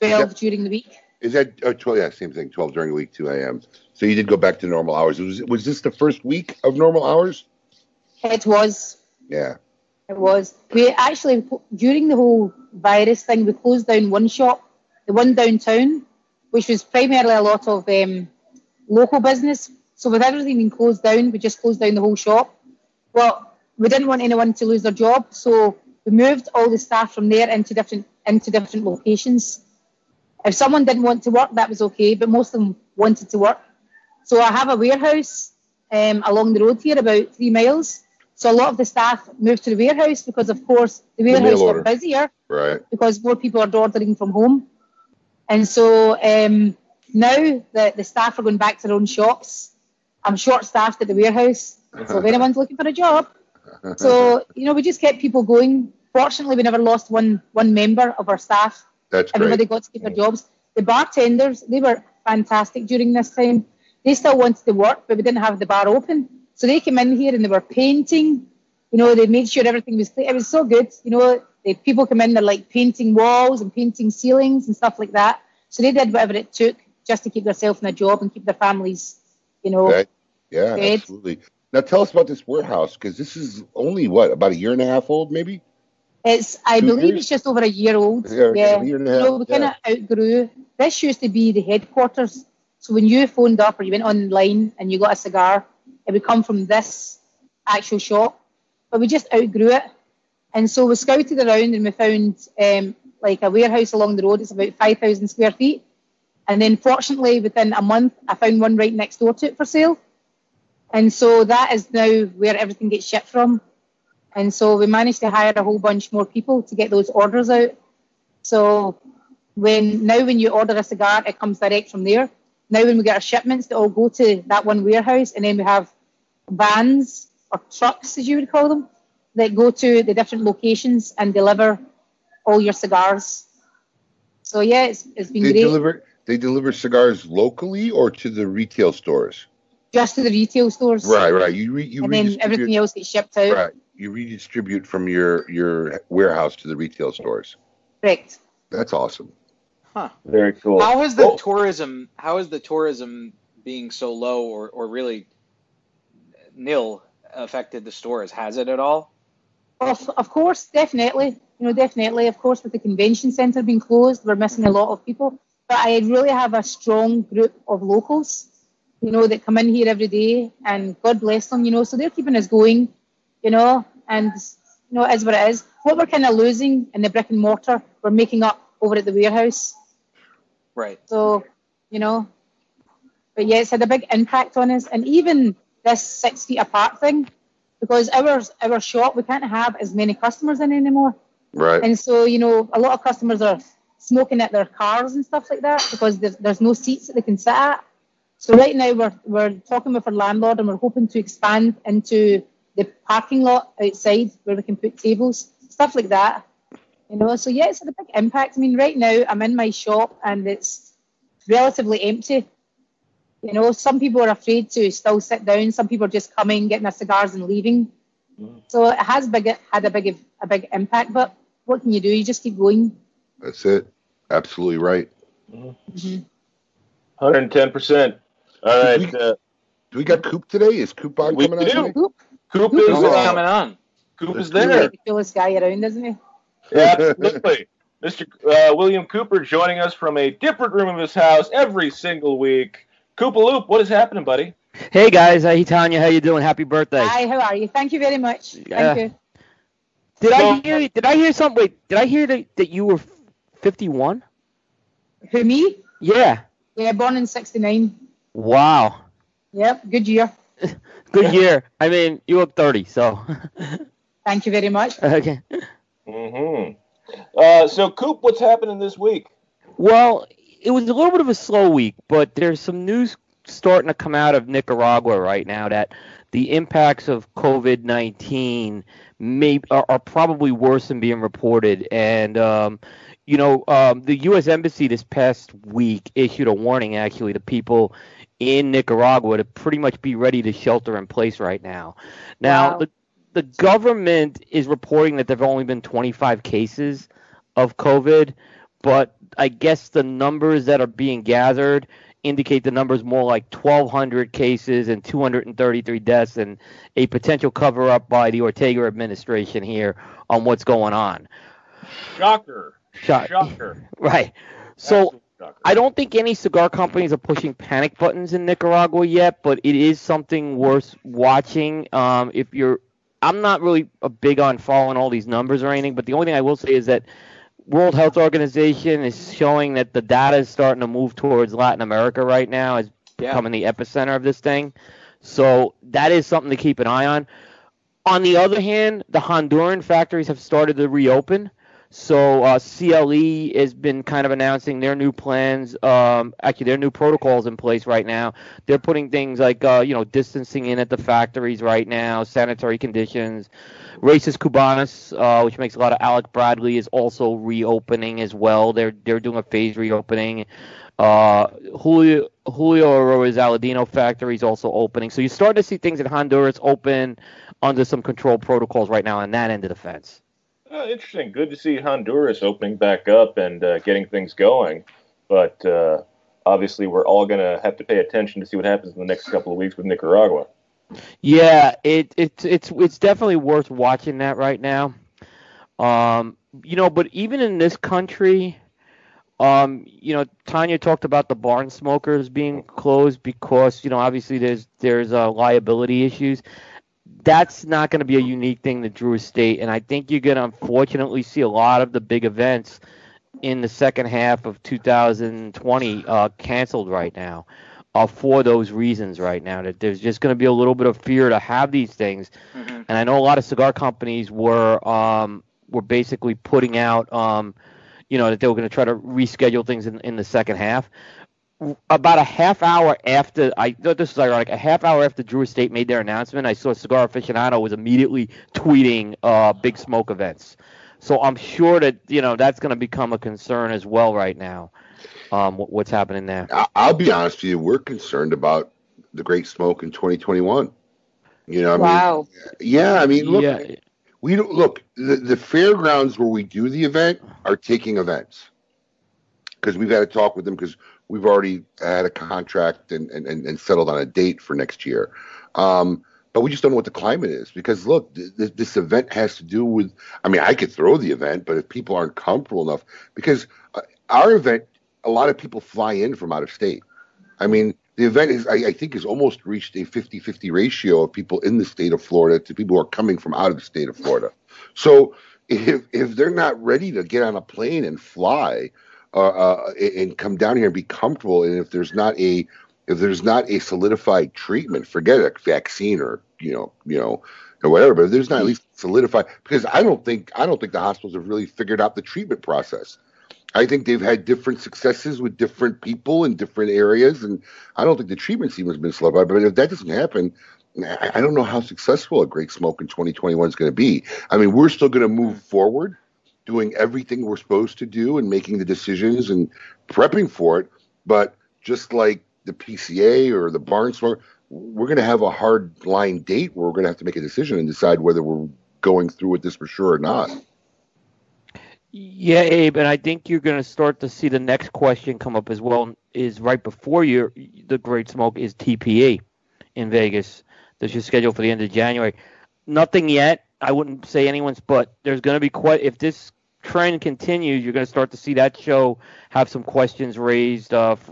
12 during the week. Is that 12? Yeah, same thing. 12 during the week, 2 a.m. So you did go back to normal hours. Was this the first week of normal hours? It was. Yeah. It was. We actually, during the whole virus thing, we closed down one shop, the one downtown, which was primarily a lot of local business. So with everything being closed down, we just closed down the whole shop. Well, we didn't want anyone to lose their job, so we moved all the staff from there into different locations. If someone didn't want to work, that was okay, but most of them wanted to work. So I have a warehouse along the road here, about 3 miles. So a lot of the staff moved to the warehouse because, of course, the warehouse got busier, right? Because more people are ordering from home. And so now the staff are going back to their own shops. I'm short-staffed at the warehouse, so if anyone's looking for a job. So, you know, we just kept people going. Fortunately, we never lost one member of our staff. That's great. Everybody got to keep their jobs. The bartenders, they were fantastic during this time. They still wanted to work, but we didn't have the bar open. So they came in here and they were painting. You know, they made sure everything was clean. It was so good. You know, the people come in, they're like painting walls and painting ceilings and stuff like that. So they did whatever it took just to keep themselves in a job and keep their families, you know. Right. Yeah, fed. Absolutely. Now tell us about this warehouse, because this is only, about a year and a half old, maybe? I believe it's just over a year old. Yeah. A year and a half. So we kind of outgrew. This used to be the headquarters. So when you phoned up or you went online and you got a cigar, it would come from this actual shop. But we just outgrew it. And so we scouted around and we found a warehouse along the road. It's about 5,000 square feet. And then fortunately, within a month, I found one right next door to it for sale. And so that is now where everything gets shipped from. And so we managed to hire a whole bunch more people to get those orders out. So when you order a cigar, it comes direct from there. Now when we get our shipments, they all go to that one warehouse, and then we have vans or trucks, as you would call them, that go to the different locations and deliver all your cigars. So yeah, it's been great. They deliver cigars locally or to the retail stores? Just to the retail stores. Right. Then everything else gets shipped out. Right. You redistribute from your warehouse to the retail stores. Correct. That's awesome. Huh. Very cool. How is the tourism being so low or really nil affected the stores? Has it at all? Of course, definitely. You know, definitely. Of course, with the convention center being closed, we're missing a lot of people. But I really have a strong group of locals, you know, that come in here every day, and God bless them, you know, so they're keeping us going. You know, and, you know, it is what it is. What we're kind of losing in the brick and mortar, we're making up over at the warehouse. Right. So, you know, but yeah, it's had a big impact on us. And even this 6 feet apart thing, because our shop, we can't have as many customers in anymore. Right. And so, you know, a lot of customers are smoking at their cars and stuff like that because there's no seats that they can sit at. So right now we're talking with our landlord, and we're hoping to expand into the parking lot outside where we can put tables, stuff like that, you know. So yeah, it's had a big impact. I mean, right now I'm in my shop and it's relatively empty. You know, some people are afraid to still sit down. Some people are just coming, getting their cigars and leaving. Mm. So it has had a big impact. But what can you do? You just keep going. That's it. Absolutely right. Mm-hmm. 110%. All right. Do we got Coop today? Is Coop on coming out? Coop is coming on. Coop is there. He's the coolest guy around, isn't he? Yeah, absolutely. Mr. William Cooper joining us from a different room of his house every single week. Coopaloop, what is happening, buddy? Hey, guys. Hey, Tanya. How you doing? Happy birthday. Hi, how are you? Thank you very much. Thank you. Did I hear that you were 51? Who, me? Yeah. Yeah, born in 69. Wow. Yep, good year. Good year. I mean, you look 30, so. Thank you very much. Okay. Mm-hmm. So, Coop, what's happening this week? Well, it was a little bit of a slow week, but there's some news starting to come out of Nicaragua right now that the impacts of COVID-19 are probably worse than being reported. And, you know, the U.S. Embassy this past week issued a warning, actually, to people in Nicaragua to pretty much be ready to shelter in place right now. Now, wow. The government is reporting that there have only been 25 cases of COVID, but I guess the numbers that are being gathered indicate the numbers more like 1,200 cases and 233 deaths and a potential cover-up by the Ortega administration here on what's going on. Shocker. Right. So shocker. I don't think any cigar companies are pushing panic buttons in Nicaragua yet, but it is something worth watching. I'm not really big on following all these numbers or anything, but the only thing I will say is that World Health Organization is showing that the data is starting to move towards Latin America right now as becoming the epicenter of this thing. So that is something to keep an eye on. On the other hand, the Honduran factories have started to reopen. So CLE has been kind of announcing their new plans, their new protocols in place right now. They're putting things like, distancing in at the factories right now, sanitary conditions. Racist Cubanos, which makes a lot of Alec Bradley, is also reopening as well. They're doing a phased reopening. Julio Arroyo's Aladino factory is also opening. So you're starting to see things in Honduras open under some control protocols right now on that end of the fence. Oh, interesting. Good to see Honduras opening back up and getting things going. But obviously we're all going to have to pay attention to see what happens in the next couple of weeks with Nicaragua. Yeah, it's definitely worth watching that right now. But even in this country, Tanya talked about the barn smokers being closed because, obviously there's liability issues. That's not going to be a unique thing to Drew Estate, and I think you're going to unfortunately see a lot of the big events in the second half of 2020 canceled right now for those reasons right now. That there's just going to be a little bit of fear to have these things, mm-hmm. And I know a lot of cigar companies were basically putting out, that they were going to try to reschedule things in the second half. About a half hour after Drew Estate made their announcement, I saw Cigar Aficionado was immediately tweeting Big Smoke events. So I'm sure that, that's going to become a concern as well right now, what's happening there. I'll be honest with you, we're concerned about the Great Smoke in 2021. Wow. Yeah, look, yeah. We don't, the fairgrounds where we do the event are taking events. Because we've had a talk with them because we've already had a contract and settled on a date for next year. But we just don't know what the climate is because, look, this event has to do with – I could throw the event, but if people aren't comfortable enough – because our event, a lot of people fly in from out of state. The event is, I think, has almost reached a 50-50 ratio of people in the state of Florida to people who are coming from out of the state of Florida. So if they're not ready to get on a plane and fly – and come down here and be comfortable. And if there's not a solidified treatment, forget a vaccine or or whatever. But if there's not at least solidified, because I don't think the hospitals have really figured out the treatment process. I think they've had different successes with different people in different areas, and I don't think the treatment scheme has been solidified. But if that doesn't happen, I don't know how successful a Great Smoke in 2021 is going to be. We're still going to move forward, doing everything we're supposed to do and making the decisions and prepping for it. But just like the PCA or the Barn Smoker, we're going to have a hard line date where we're going to have to make a decision and decide whether we're going through with this for sure or not. Yeah, Abe, and I think you're going to start to see the next question come up as well is right before the Great Smoke is TPE in Vegas. That's just scheduled for the end of January. Nothing yet. I wouldn't say anyone's, but there's going to be if this trend continues, you're going to start to see that show have some questions raised. If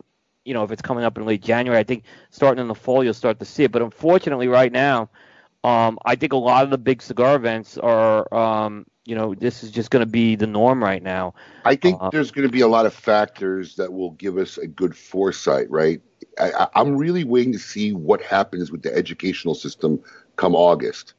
it's coming up in late January, I think starting in the fall, you'll start to see it. But unfortunately right now, I think a lot of the big cigar events are, this is just going to be the norm right now. I think there's going to be a lot of factors that will give us a good foresight, right? I'm really waiting to see what happens with the educational system come August,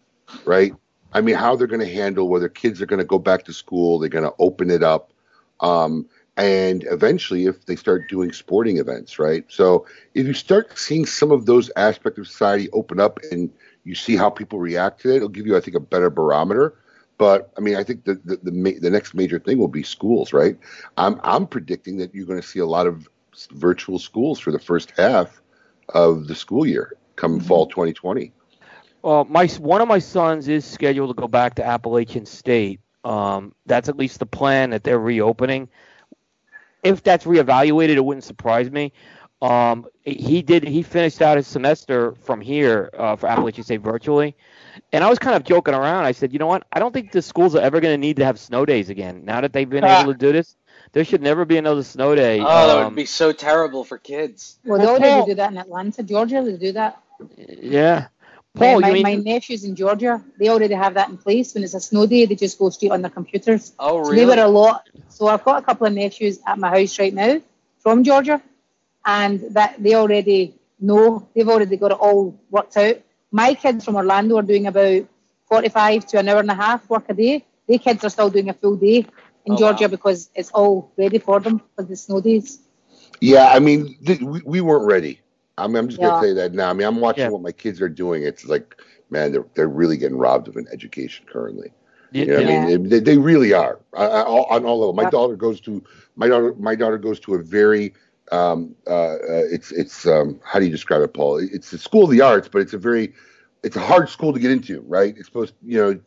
right? How they're going to handle whether kids are going to go back to school, they're going to open it up, and eventually if they start doing sporting events, right? So if you start seeing some of those aspects of society open up and you see how people react to it, it'll give you, I think, a better barometer. But, I think the next major thing will be schools, right? I'm predicting that you're going to see a lot of virtual schools for the first half of the school year come fall 2020. Well, one of my sons is scheduled to go back to Appalachian State. That's at least the plan that they're reopening. if that's reevaluated, it wouldn't surprise me. He finished out his semester from here for Appalachian State virtually. And I was kind of joking around. I said, you know what? I don't think the schools are ever going to need to have snow days again. Now that they've been able to do this, there should never be another snow day. Oh, that would be so terrible for kids. Well, they already do that in Atlanta, Georgia. They do that. Yeah. Paul, my nephews in Georgia, they already have that in place. When it's a snow day, they just go straight on their computers. Oh, really? So they were a lot. So I've got a couple of nephews at my house right now from Georgia, and that they already know. They've already got it all worked out. My kids from Orlando are doing about 45 to an hour and a half work a day. Their kids are still doing a full day in Georgia because it's all ready for them for the snow days. Yeah, I mean, we weren't ready. I mean, I'm just going to say that now. I mean, I'm watching what my kids are doing. It's like, man, they're really getting robbed of an education currently. You know what I mean? They really are on all levels. My daughter goes to a very how do you describe it, Paul? It's a school of the arts, but it's a hard school to get into, right? It's supposed to,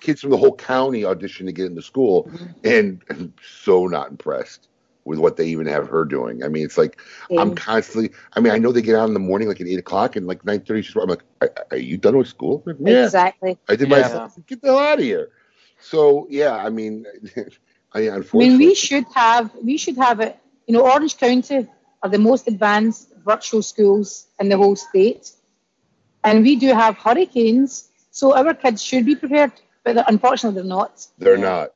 kids from the whole county audition to get into school, and I'm so not impressed with what they even have her doing. I mean, it's like, I'm constantly, I mean, I know they get out in the morning, like at 8 o'clock and like 9:30. I'm like, are you done with school? Like, yeah. Exactly. I did myself. Get the hell out of here. So, I mean, unfortunately. I mean, we should have it. You know, Orange County are the most advanced virtual schools in the whole state. And we do have hurricanes. So our kids should be prepared, but unfortunately they're not. They're not.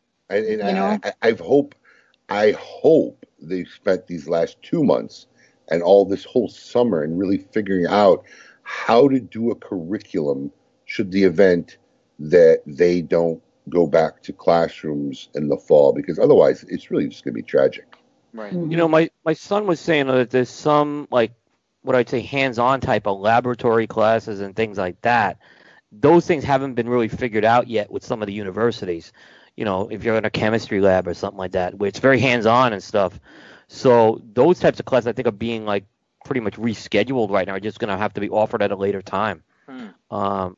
I hope they've spent these last 2 months and all this whole summer and really figuring out how to do a curriculum should the event that they don't go back to classrooms in the fall, because otherwise it's really just going to be tragic. Right. You know, my son was saying that there's some, like, what I'd say hands-on type of laboratory classes and things like that. Those things haven't been really figured out yet with some of the universities. You know, if you're in a chemistry lab or something like that, where it's very hands-on and stuff. So those types of classes, I think, are being, like, pretty much rescheduled right now. Are just going to have to be offered at a later time,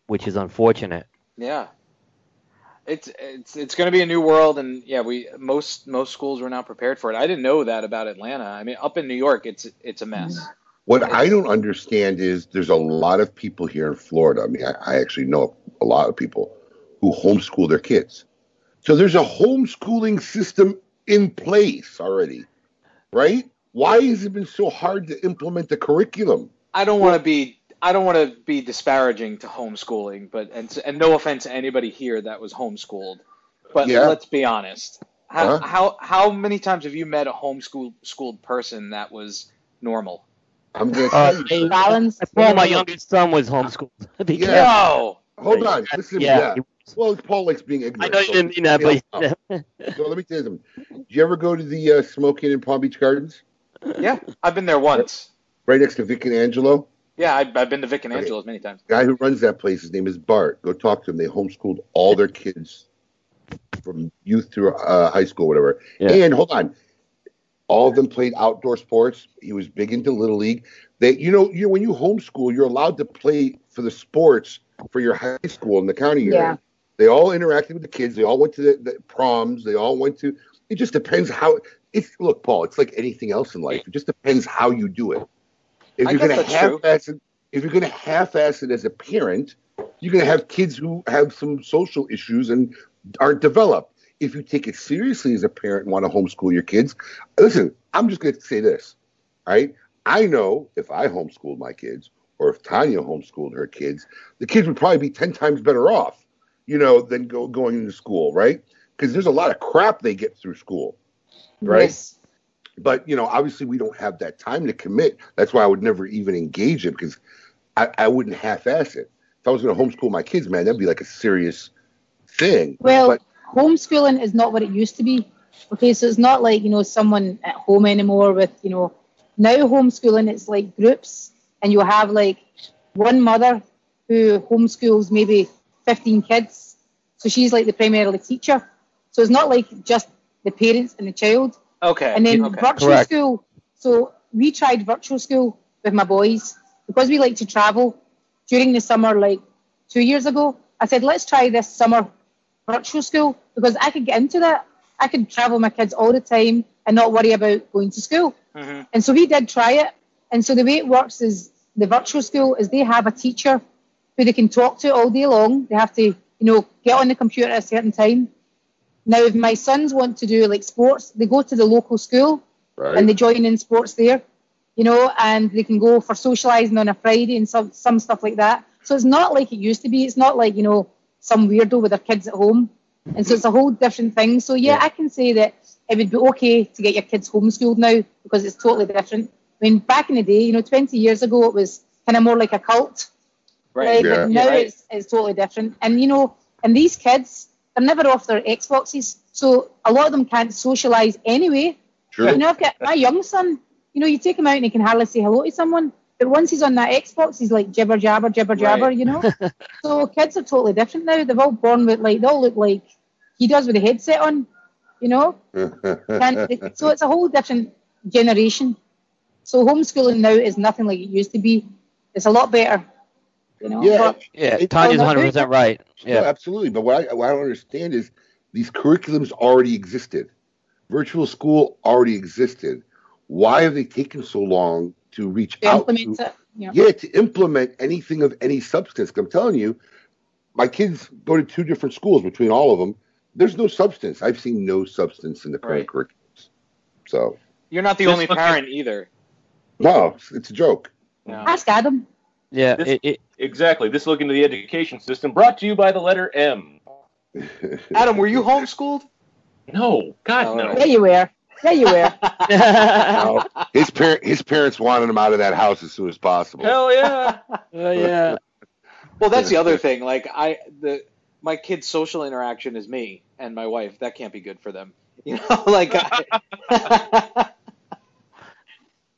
which is unfortunate. Yeah. It's going to be a new world, and most schools were not prepared for it. I didn't know that about Atlanta. I mean, up in New York, it's a mess. What I don't understand is there's a lot of people here in Florida. I mean, I actually know a lot of people who homeschool their kids. So there's a homeschooling system in place already, right? Why has it been so hard to implement the curriculum? I don't want to be disparaging to homeschooling, but and no offense to anybody here that was homeschooled, but let's be honest. How many times have you met a homeschooled person that was normal? I'm going to say my youngest son was homeschooled. Hold on. Listen, well, Paul likes being ignorant. I know you didn't mean that, but so let me tell you something. Did you ever go to the smoking in Palm Beach Gardens? Yeah, I've been there once. Right next to Vic and Angelo. Yeah, I've been to Vic and Angelo's many times. The guy who runs that place, his name is Bart. Go talk to him. They homeschooled all their kids from youth through high school, whatever. Yeah. And hold on, all of them played outdoor sports. He was big into Little League. They, you know, when you homeschool, you're allowed to play for the sports for your high school in the county area. Yeah. They all interacted with the kids. They all went to the proms. They all went to. It just depends how. Look, Paul. It's like anything else in life. It just depends how you do it. If you're going to half-ass it as a parent, you're going to have kids who have some social issues and aren't developed. If you take it seriously as a parent and want to homeschool your kids, listen, I'm just going to say this, all right? I know if I homeschooled my kids or if Tanya homeschooled her kids, the kids would probably be 10 times better off, you know, than going into school, right? Because there's a lot of crap they get through school, right? Yes. But, you know, obviously we don't have that time to commit. That's why I would never even engage it, because I wouldn't half-ass it. If I was going to homeschool my kids, man, that'd be like a serious thing. Well, homeschooling is not what it used to be. Okay, so it's not like, you know, someone at home anymore with, you know, now homeschooling, it's like groups. And you have like one mother who homeschools maybe 15 kids. So she's like the primary teacher. So it's not like just the parents and the child. Okay. And then virtual school. So we tried virtual school with my boys because we like to travel during the summer, like 2 years ago. I said, let's try this summer virtual school because I could get into that. I could travel with my kids all the time and not worry about going to school. Mm-hmm. And so he did try it. And so the way it works is the virtual school is they have a teacher who they can talk to all day long. They have to, you know, get on the computer at a certain time. Now, if my sons want to do like sports, they go to the local school right. and they join in sports there, you know, and they can go for socializing on a Friday and some stuff like that. So it's not like it used to be. It's not like, you know, some weirdo with their kids at home. And so it's a whole different thing. So, yeah, I can say that it would be okay to get your kids homeschooled now because it's totally different. I mean, back in the day, you know, 20 years ago, it was kind of more like a cult. Right. Like, yeah. Now it's totally different. And, you know, and these kids, they're never off their Xboxes. So a lot of them can't socialize anyway. Sure. You know, I've got my young son, you know, you take him out and he can hardly say hello to someone. But once he's on that Xbox, he's like jibber jabber, right. you know. So kids are totally different now. They've all born with like, they all look like he does with a headset on, you know. And so it's a whole different generation. So homeschooling now is nothing like it used to be. It's a lot better. You know? Yeah, Tanya's 100% right. Yeah, no, absolutely. But what I don't understand is these curriculums already existed. Virtual school already existed. Why have they taken so long to reach out to, to implement anything of any substance? I'm telling you, my kids go to two different schools between all of them. There's no substance. I've seen no substance in the current curriculums. So you're not the only parent either. No, it's a joke. No. Ask Adam. Yeah, exactly. This look into the education system brought to you by the letter M. Adam, were you homeschooled? No, God no. Yeah, you were. No, his parents wanted him out of that house as soon as possible. Hell yeah. Yeah. Well, that's the other thing. Like my kids' social interaction is me and my wife. That can't be good for them. You know, like.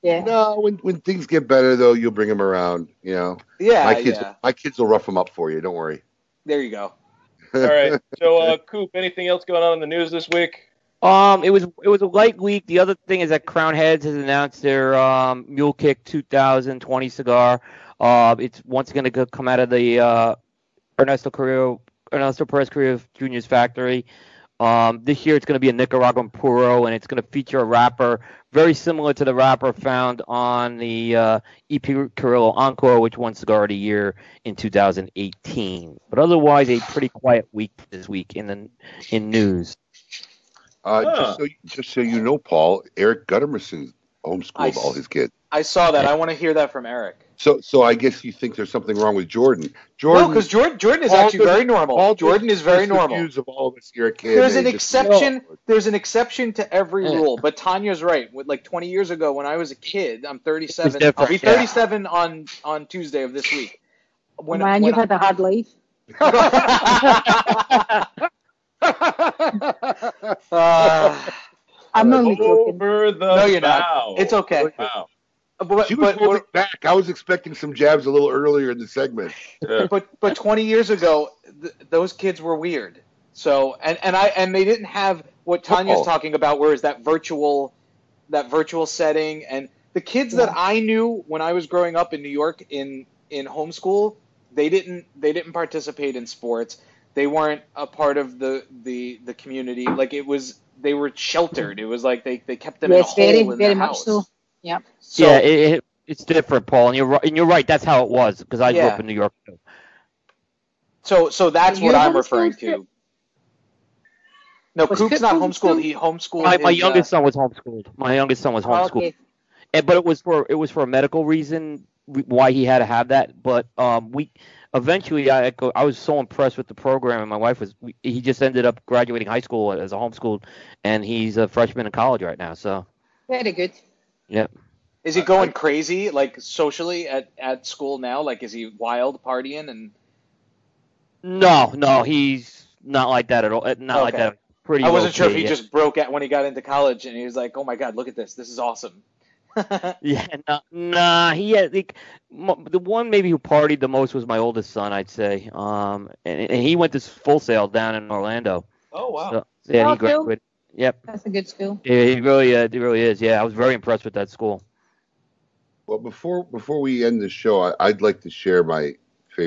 Yeah. No, when things get better though, you'll bring them around. You know. Yeah. My kids will rough them up for you. Don't worry. There you go. All right. So, Coop, anything else going on in the news this week? It was a light week. The other thing is that Crown Heads has announced their Mule Kick 2020 cigar. It's once again going to come out of the Ernesto Perez Carrillo Jr.'s factory. This year it's going to be a Nicaraguan puro, and it's going to feature a wrapper very similar to the wrapper found on the EP Carrillo Encore, which won Cigar of the Year in 2018. But otherwise, a pretty quiet week this week in news. Just so you know, Paul, Eric Guttermanson homeschooled all his kids. I saw that. Yeah. I want to hear that from Eric. So I guess you think there's something wrong with Jordan. No, because Jordan is actually very normal. Jordan is very normal. Of all of us here at KMA, there's an exception. There's an exception to every rule. But Tanya's right. With like 20 years ago, when I was a kid, I'm 37. I'll be 37 on Tuesday of this week. When you've had a hard life. I'm only joking. No, you're not. It's okay. Wow. But back. I was expecting some jabs a little earlier in the segment. Yeah. But 20 years ago, those kids were weird. So and they didn't have what Tanya's talking about, where is that virtual setting, and the kids that I knew when I was growing up in New York in homeschool, they didn't participate in sports. They weren't a part of the community. Like they were sheltered. It was like they kept them in a hole in the house. So. Yeah. So, yeah, it's different, Paul, and you're right. That's how it was because I grew up in New York too. So that's what I'm referring to. No, Coop's not homeschooled. He homeschooled. My youngest son was homeschooled. Okay. But it was for a medical reason why he had to have that. But eventually I was so impressed with the program, and my wife was. He just ended up graduating high school as a homeschooled, and he's a freshman in college right now. So very good. Yeah. Is he going crazy, like socially at school now? Like, is he wild partying and? No, he's not like that at all. Like that. Pretty. I wasn't sure if he just broke out when he got into college, and he was like, "Oh my God, look at this! This is awesome." Yeah, nah. He had the one maybe who partied the most was my oldest son, I'd say. And he went to Full Sail down in Orlando. Oh wow! So, yeah, he graduated. Yep. That's a good school. Yeah, it really is. Yeah, I was very impressed with that school. Well, before we end the show, I'd like to share one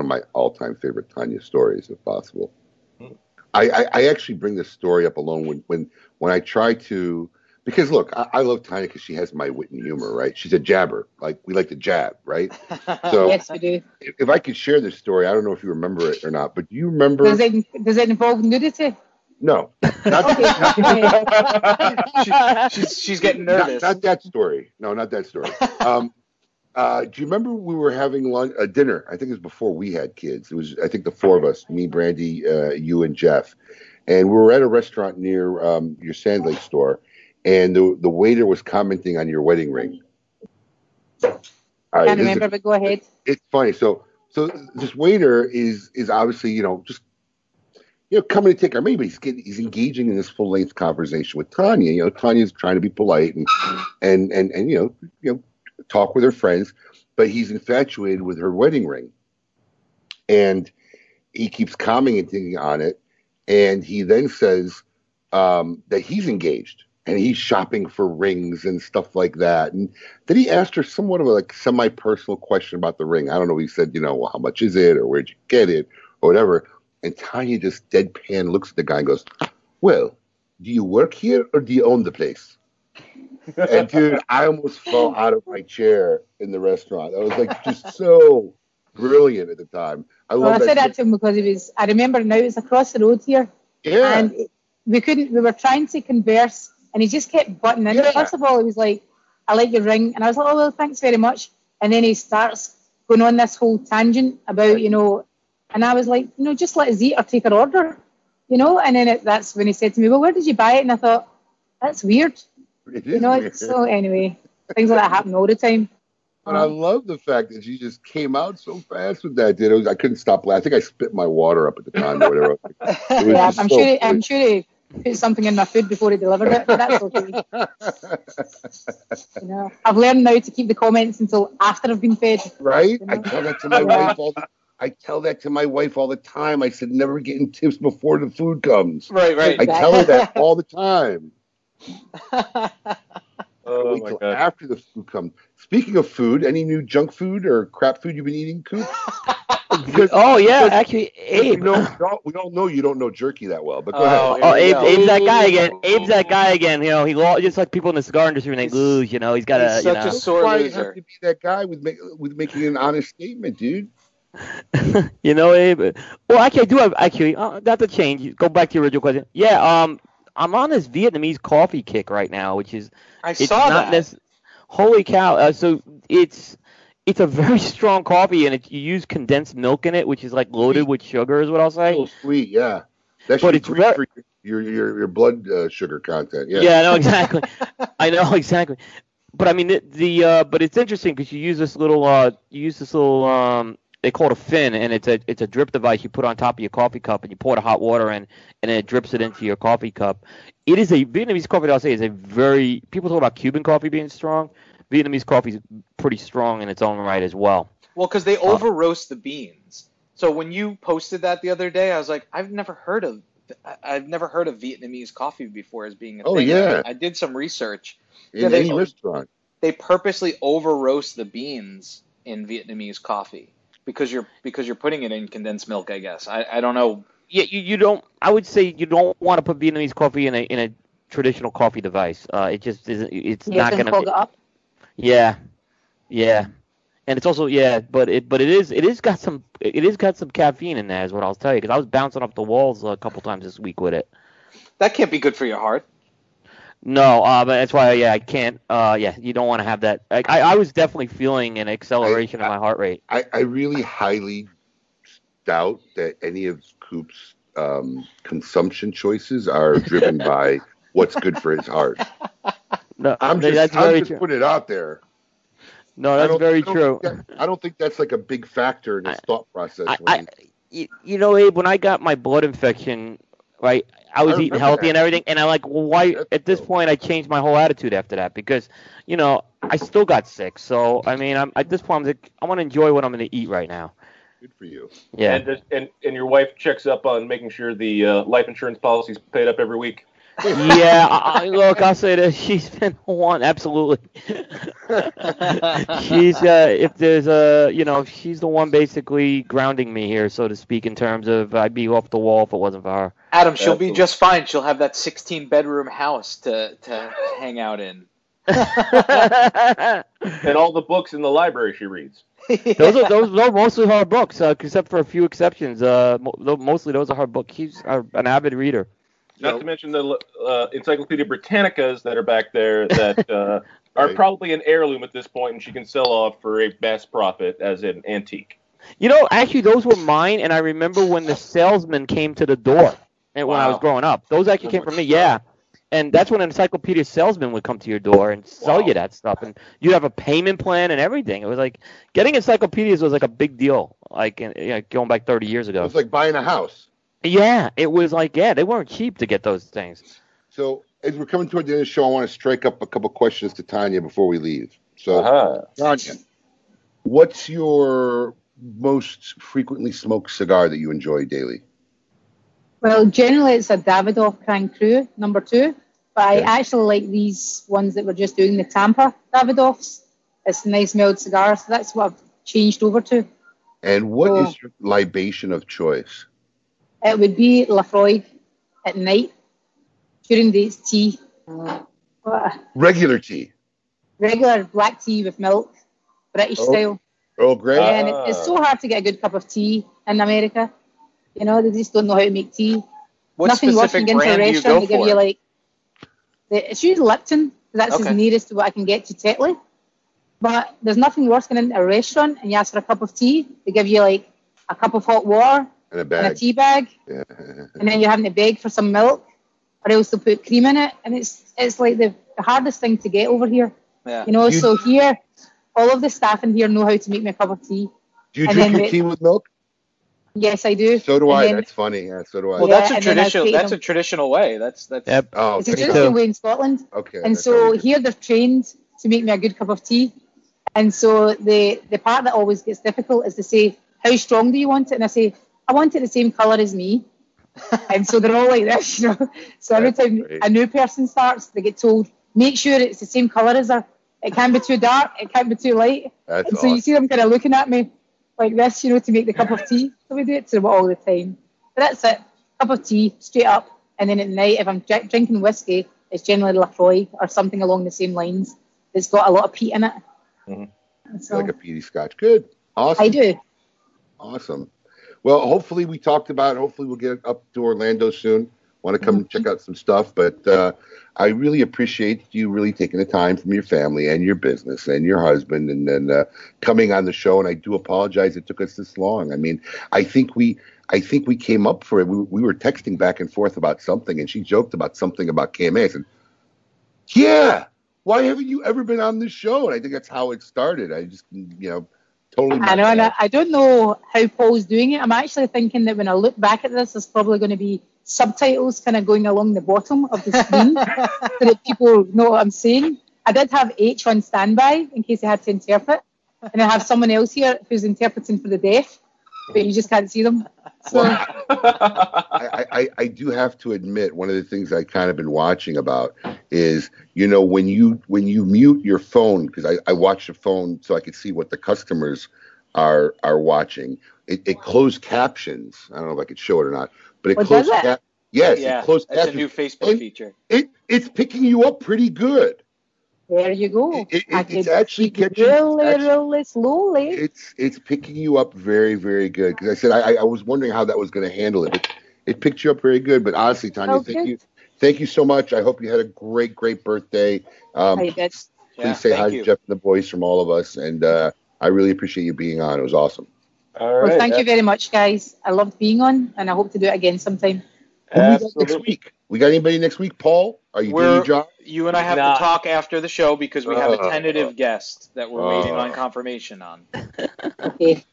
of my all-time favorite Tanya stories, if possible. Mm-hmm. I actually bring this story up alone when I try to, because look, I love Tanya because she has my wit and humor, right? She's a jabber. Like, we like to jab, right? So yes, we do. If I could share this story, I don't know if you remember it or not, but do you remember? Does it involve nudity? No. She's getting nervous. Not that story. No, not that story. Do you remember we were having dinner? I think it was before we had kids. It was, I think, the four of us, me, Brandy, you, and Jeff. And we were at a restaurant near your Sand Lake store, and the waiter was commenting on your wedding ring. I can't remember, but go ahead. It's funny. So this waiter is obviously, coming to take our money, but he's engaging in this full-length conversation with Tanya. You know, Tanya's trying to be polite and talk with her friends, but he's infatuated with her wedding ring, and he keeps commenting on it. And he then says that he's engaged and he's shopping for rings and stuff like that. And then he asked her somewhat of a semi-personal question about the ring. I don't know. He said, well, how much is it, or where'd you get it, or whatever. And Tanya just deadpan looks at the guy and goes, well, do you work here or do you own the place? And, dude, I almost fell out of my chair in the restaurant. I was, just so brilliant at the time. I said that to him because I remember now, it was across the road here. Yeah. And we were trying to converse, and he just kept butting in. Yeah. First of all, he was like, I like your ring. And I was like, oh, well, thanks very much. And then he starts going on this whole tangent about, and I was like, just let us eat or take our order, And then that's when he said to me, well, where did you buy it? And I thought, that's weird. Weird. So anyway, things like that happen all the time. But I love the fact that she just came out so fast with that, dude. I couldn't stop laughing. I think I spit my water up at the time or whatever. I'm sure he put something in my food before he delivered it, but that's okay. I've learned now to keep the comments until after I've been fed. Right? I tell that to my wife all the time. I said, never getting tips before the food comes. Right. I tell her that all the time. Oh, my God. After the food comes. Speaking of food, any new junk food or crap food you've been eating, Coop? Actually, Abe. We all know you don't know jerky that well, but go ahead. Oh, Abe's that guy again. He just like people in the cigar industry when they lose, he's got a, such a sore loser. That's why you have to be that guy with making an honest statement, dude. Abe. Well, actually, I do have not to change. Go back to your original question. Yeah, I'm on this Vietnamese coffee kick right now, which is holy cow! So it's a very strong coffee, and you use condensed milk in it, which is loaded with sugar, is what I'll say. Oh, sweet, yeah. That should be great for your blood sugar content. Yeah. Yeah, I know exactly. But I mean but it's interesting because you use this little they call it a fin, and it's a drip device you put on top of your coffee cup, and you pour the hot water in, and then it drips it into your coffee cup. It is a Vietnamese coffee. I'll say people talk about Cuban coffee being strong. Vietnamese coffee is pretty strong in its own right as well. Well, because they over roast the beans. So when you posted that the other day, I was like, I've never heard of Vietnamese coffee before as being a thing. Oh yeah, I did some research. In any restaurant, they purposely over roast the beans in Vietnamese coffee. Because you're putting it in condensed milk, I guess. I don't know. Yeah, you don't. I would say you don't want to put Vietnamese coffee in a traditional coffee device. It just isn't. It's not going to fog it up. Yeah, and it's also but it has got some caffeine in there, is what I'll tell you. Because I was bouncing up the walls a couple times this week with it. That can't be good for your heart. No, but that's why, I can't. You don't want to have that. I was definitely feeling an acceleration in my heart rate. I really highly doubt that any of Coop's consumption choices are driven by what's good for his heart. No, I'm just putting it out there. No, that's very true. I don't think that's a big factor in his thought process. Abe, when I got my blood infection. Right, I was eating healthy and everything, and I'm like, well, why? At this point, I changed my whole attitude after that because, I still got sick. So I mean, at this point, I'm like, I want to enjoy what I'm going to eat right now. Good for you. Yeah. And your wife checks up on making sure the life insurance policy's paid up every week. Yeah, look, I'll say this. She's been one, absolutely. She's if there's a, you know, she's the one basically grounding me here, so to speak, in terms of I'd be off the wall if it wasn't for her. Adam, she'll be just fine. She'll have that 16-bedroom house to hang out in. And all the books in the library she reads. Yeah. Those are mostly her books, except for a few exceptions. Mostly those are her books. She's an avid reader. Not to mention the Encyclopedia Britannicas that are back there that are probably an heirloom at this point, and she can sell off for a vast profit as an antique. You know, actually, those were mine, and I remember when the salesman came to the door and when I was growing up. Those actually came from me, yeah. And that's when an encyclopedia salesman would come to your door and sell you that stuff. And you'd have a payment plan and everything. It was like getting encyclopedias was like a big deal, like, you know, going back 30 years ago. It was like buying a house. Yeah, it was like, yeah, they weren't cheap to get those things. So as we're coming toward the end of the show, I want to strike up a couple questions to Tanya before we leave. So, Tanya, what's your most frequently smoked cigar that you enjoy daily? Well, generally it's a Davidoff Grand Cru, number 2. But I actually like these ones that we're just doing, the Tampa Davidoffs. It's a nice milled cigar, so that's what I've changed over to. And what is your libation of choice? It would be Laphroaig at night. During the day, it's tea. Regular tea? Regular black tea with milk, British style. Oh, great. And it's so hard to get a good cup of tea in America. You know, they just don't know how to make tea. What Nothing worse than getting to a restaurant to give you, like, it's usually Lipton, that's as nearest to what I can get to Tetley. But there's nothing worse than into a restaurant and you ask for a cup of tea, they give you, like, a cup of hot water and a tea bag. Yeah. And then you're having to beg for some milk, or else they'll put cream in it. And it's like the hardest thing to get over here. Yeah. You know, so here, all of the staff in here know how to make me a cup of tea. Do you drink your tea with milk? Yes, I do. So do I. That's funny. Yeah, so do I. Well, that's a traditional way. That's yep. Oh, it's a traditional way in Scotland. Okay. And so here they're trained to make me a good cup of tea. And so the part that always gets difficult is to say, how strong do you want it? And I say, I want it the same colour as me. And so they're all like this, you know. So every time a new person starts, they get told, make sure it's the same colour as her. It can't be too dark. It can't be too light. That's and so awesome. You see them kind of looking at me like this, you know, to make the cup of tea. So we do it to them all the time. But that's it. Cup of tea, straight up. And then at night, if I'm drinking whiskey, it's generally Laphroaig or something along the same lines. It's got a lot of peat in it. Mm-hmm. So, like a peaty scotch. Good. Awesome. I do. Awesome. Well, hopefully we talked about it. Hopefully we'll get up to Orlando soon. Want to come check out some stuff. But I really appreciate you really taking the time from your family and your business and your husband and then coming on the show. And I do apologize it took us this long. I mean, I think we came up for it. We were texting back and forth about something, and she joked about something about KMA. I said, yeah, why haven't you ever been on this show? And I think that's how it started. I just, you know. Totally I know, and I don't know how Paul's doing it. I'm actually thinking that when I look back at this, there's probably going to be subtitles kind of going along the bottom of the screen so that people know what I'm saying. I did have H on standby in case I had to interpret, and I have someone else here who's interpreting for the deaf, but you just can't see them. So. Well, I do have to admit, one of the things I kind of been watching about is, you know, when you mute your phone, because I watch the phone so I could see what the customers are watching. It closed captions. I don't know if I could show it or not, but it closed captions. Yes, yeah, it closed captions. That's a new Facebook feature. It's picking you up pretty good. There you go. It's actually catching really slowly. It's picking you up very, very good. Because I said I was wondering how that was going to handle it. But it picked you up very good. But honestly, Tanya, thank you so much. I hope you had a great, great birthday. I did. Please say hi to Jeff and the boys from all of us. And I really appreciate you being on. It was awesome. All right. Well, thank you very much, guys. I loved being on, and I hope to do it again sometime. Absolutely. Next week. We got anybody next week, Paul? Are you doing your job? You and I have to talk after the show because we have a tentative guest that we're waiting on confirmation on. Okay.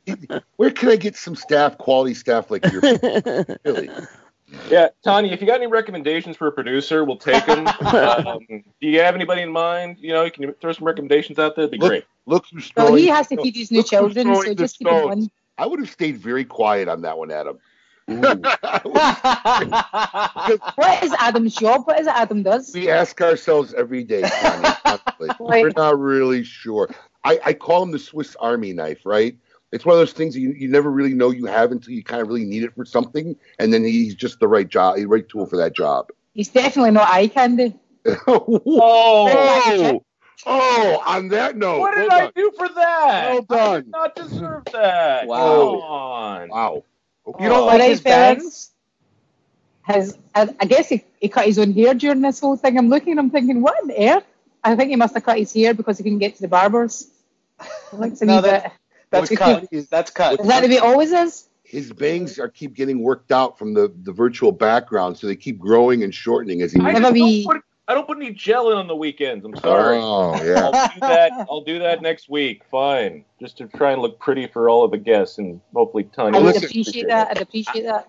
Where can I get some staff, quality staff like your really? Yeah, Tanya, if you got any recommendations for a producer, we'll take them. Do you have anybody in mind? You know, you can throw some recommendations out there. It'd be great. Look who's throwing, well, he has to feed his new children, so just keep it on. I would have stayed very quiet on that one, Adam. What is Adam's job? What is it Adam does? We ask ourselves every day, Tanya, honestly. Right. We're not really sure. I call him the Swiss Army knife, right? It's one of those things that you never really know you have until you kind of really need it for something, and then he's just the right tool for that job. He's definitely not eye candy. Oh, on that note. What did I do for that? Well done. I did not deserve that. Wow. Come on. Wow. Okay. You don't like his bangs? I guess he cut his own hair during this whole thing. I'm looking at him thinking, what on earth? I think he must have cut his hair because he couldn't get to the barbers. That's cut. Is that the way it always is? His bangs keep getting worked out from the virtual background, so they keep growing and shortening as he moves. I don't put any gel in on the weekends. I'm sorry. Oh, yeah. I'll do that next week. Fine. Just to try and look pretty for all of the guests and hopefully Tanya. I would appreciate that. I'd appreciate that.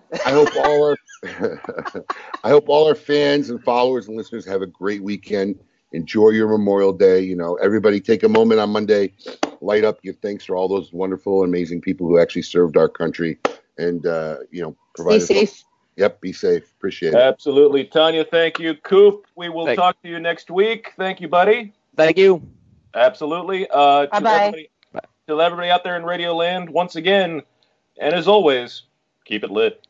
I hope all our fans and followers and listeners have a great weekend. Enjoy your Memorial Day. You know, everybody take a moment on Monday, light up, give thanks for all those wonderful, amazing people who actually served our country and, you know, provided. Stay safe. Yep, be safe. Appreciate it. Absolutely. Tanya, thank you. Coop, we will talk to you next week. Thank you, buddy. Thank you. Absolutely. Bye-bye. To everybody out there in Radio Land, once again, and as always, keep it lit.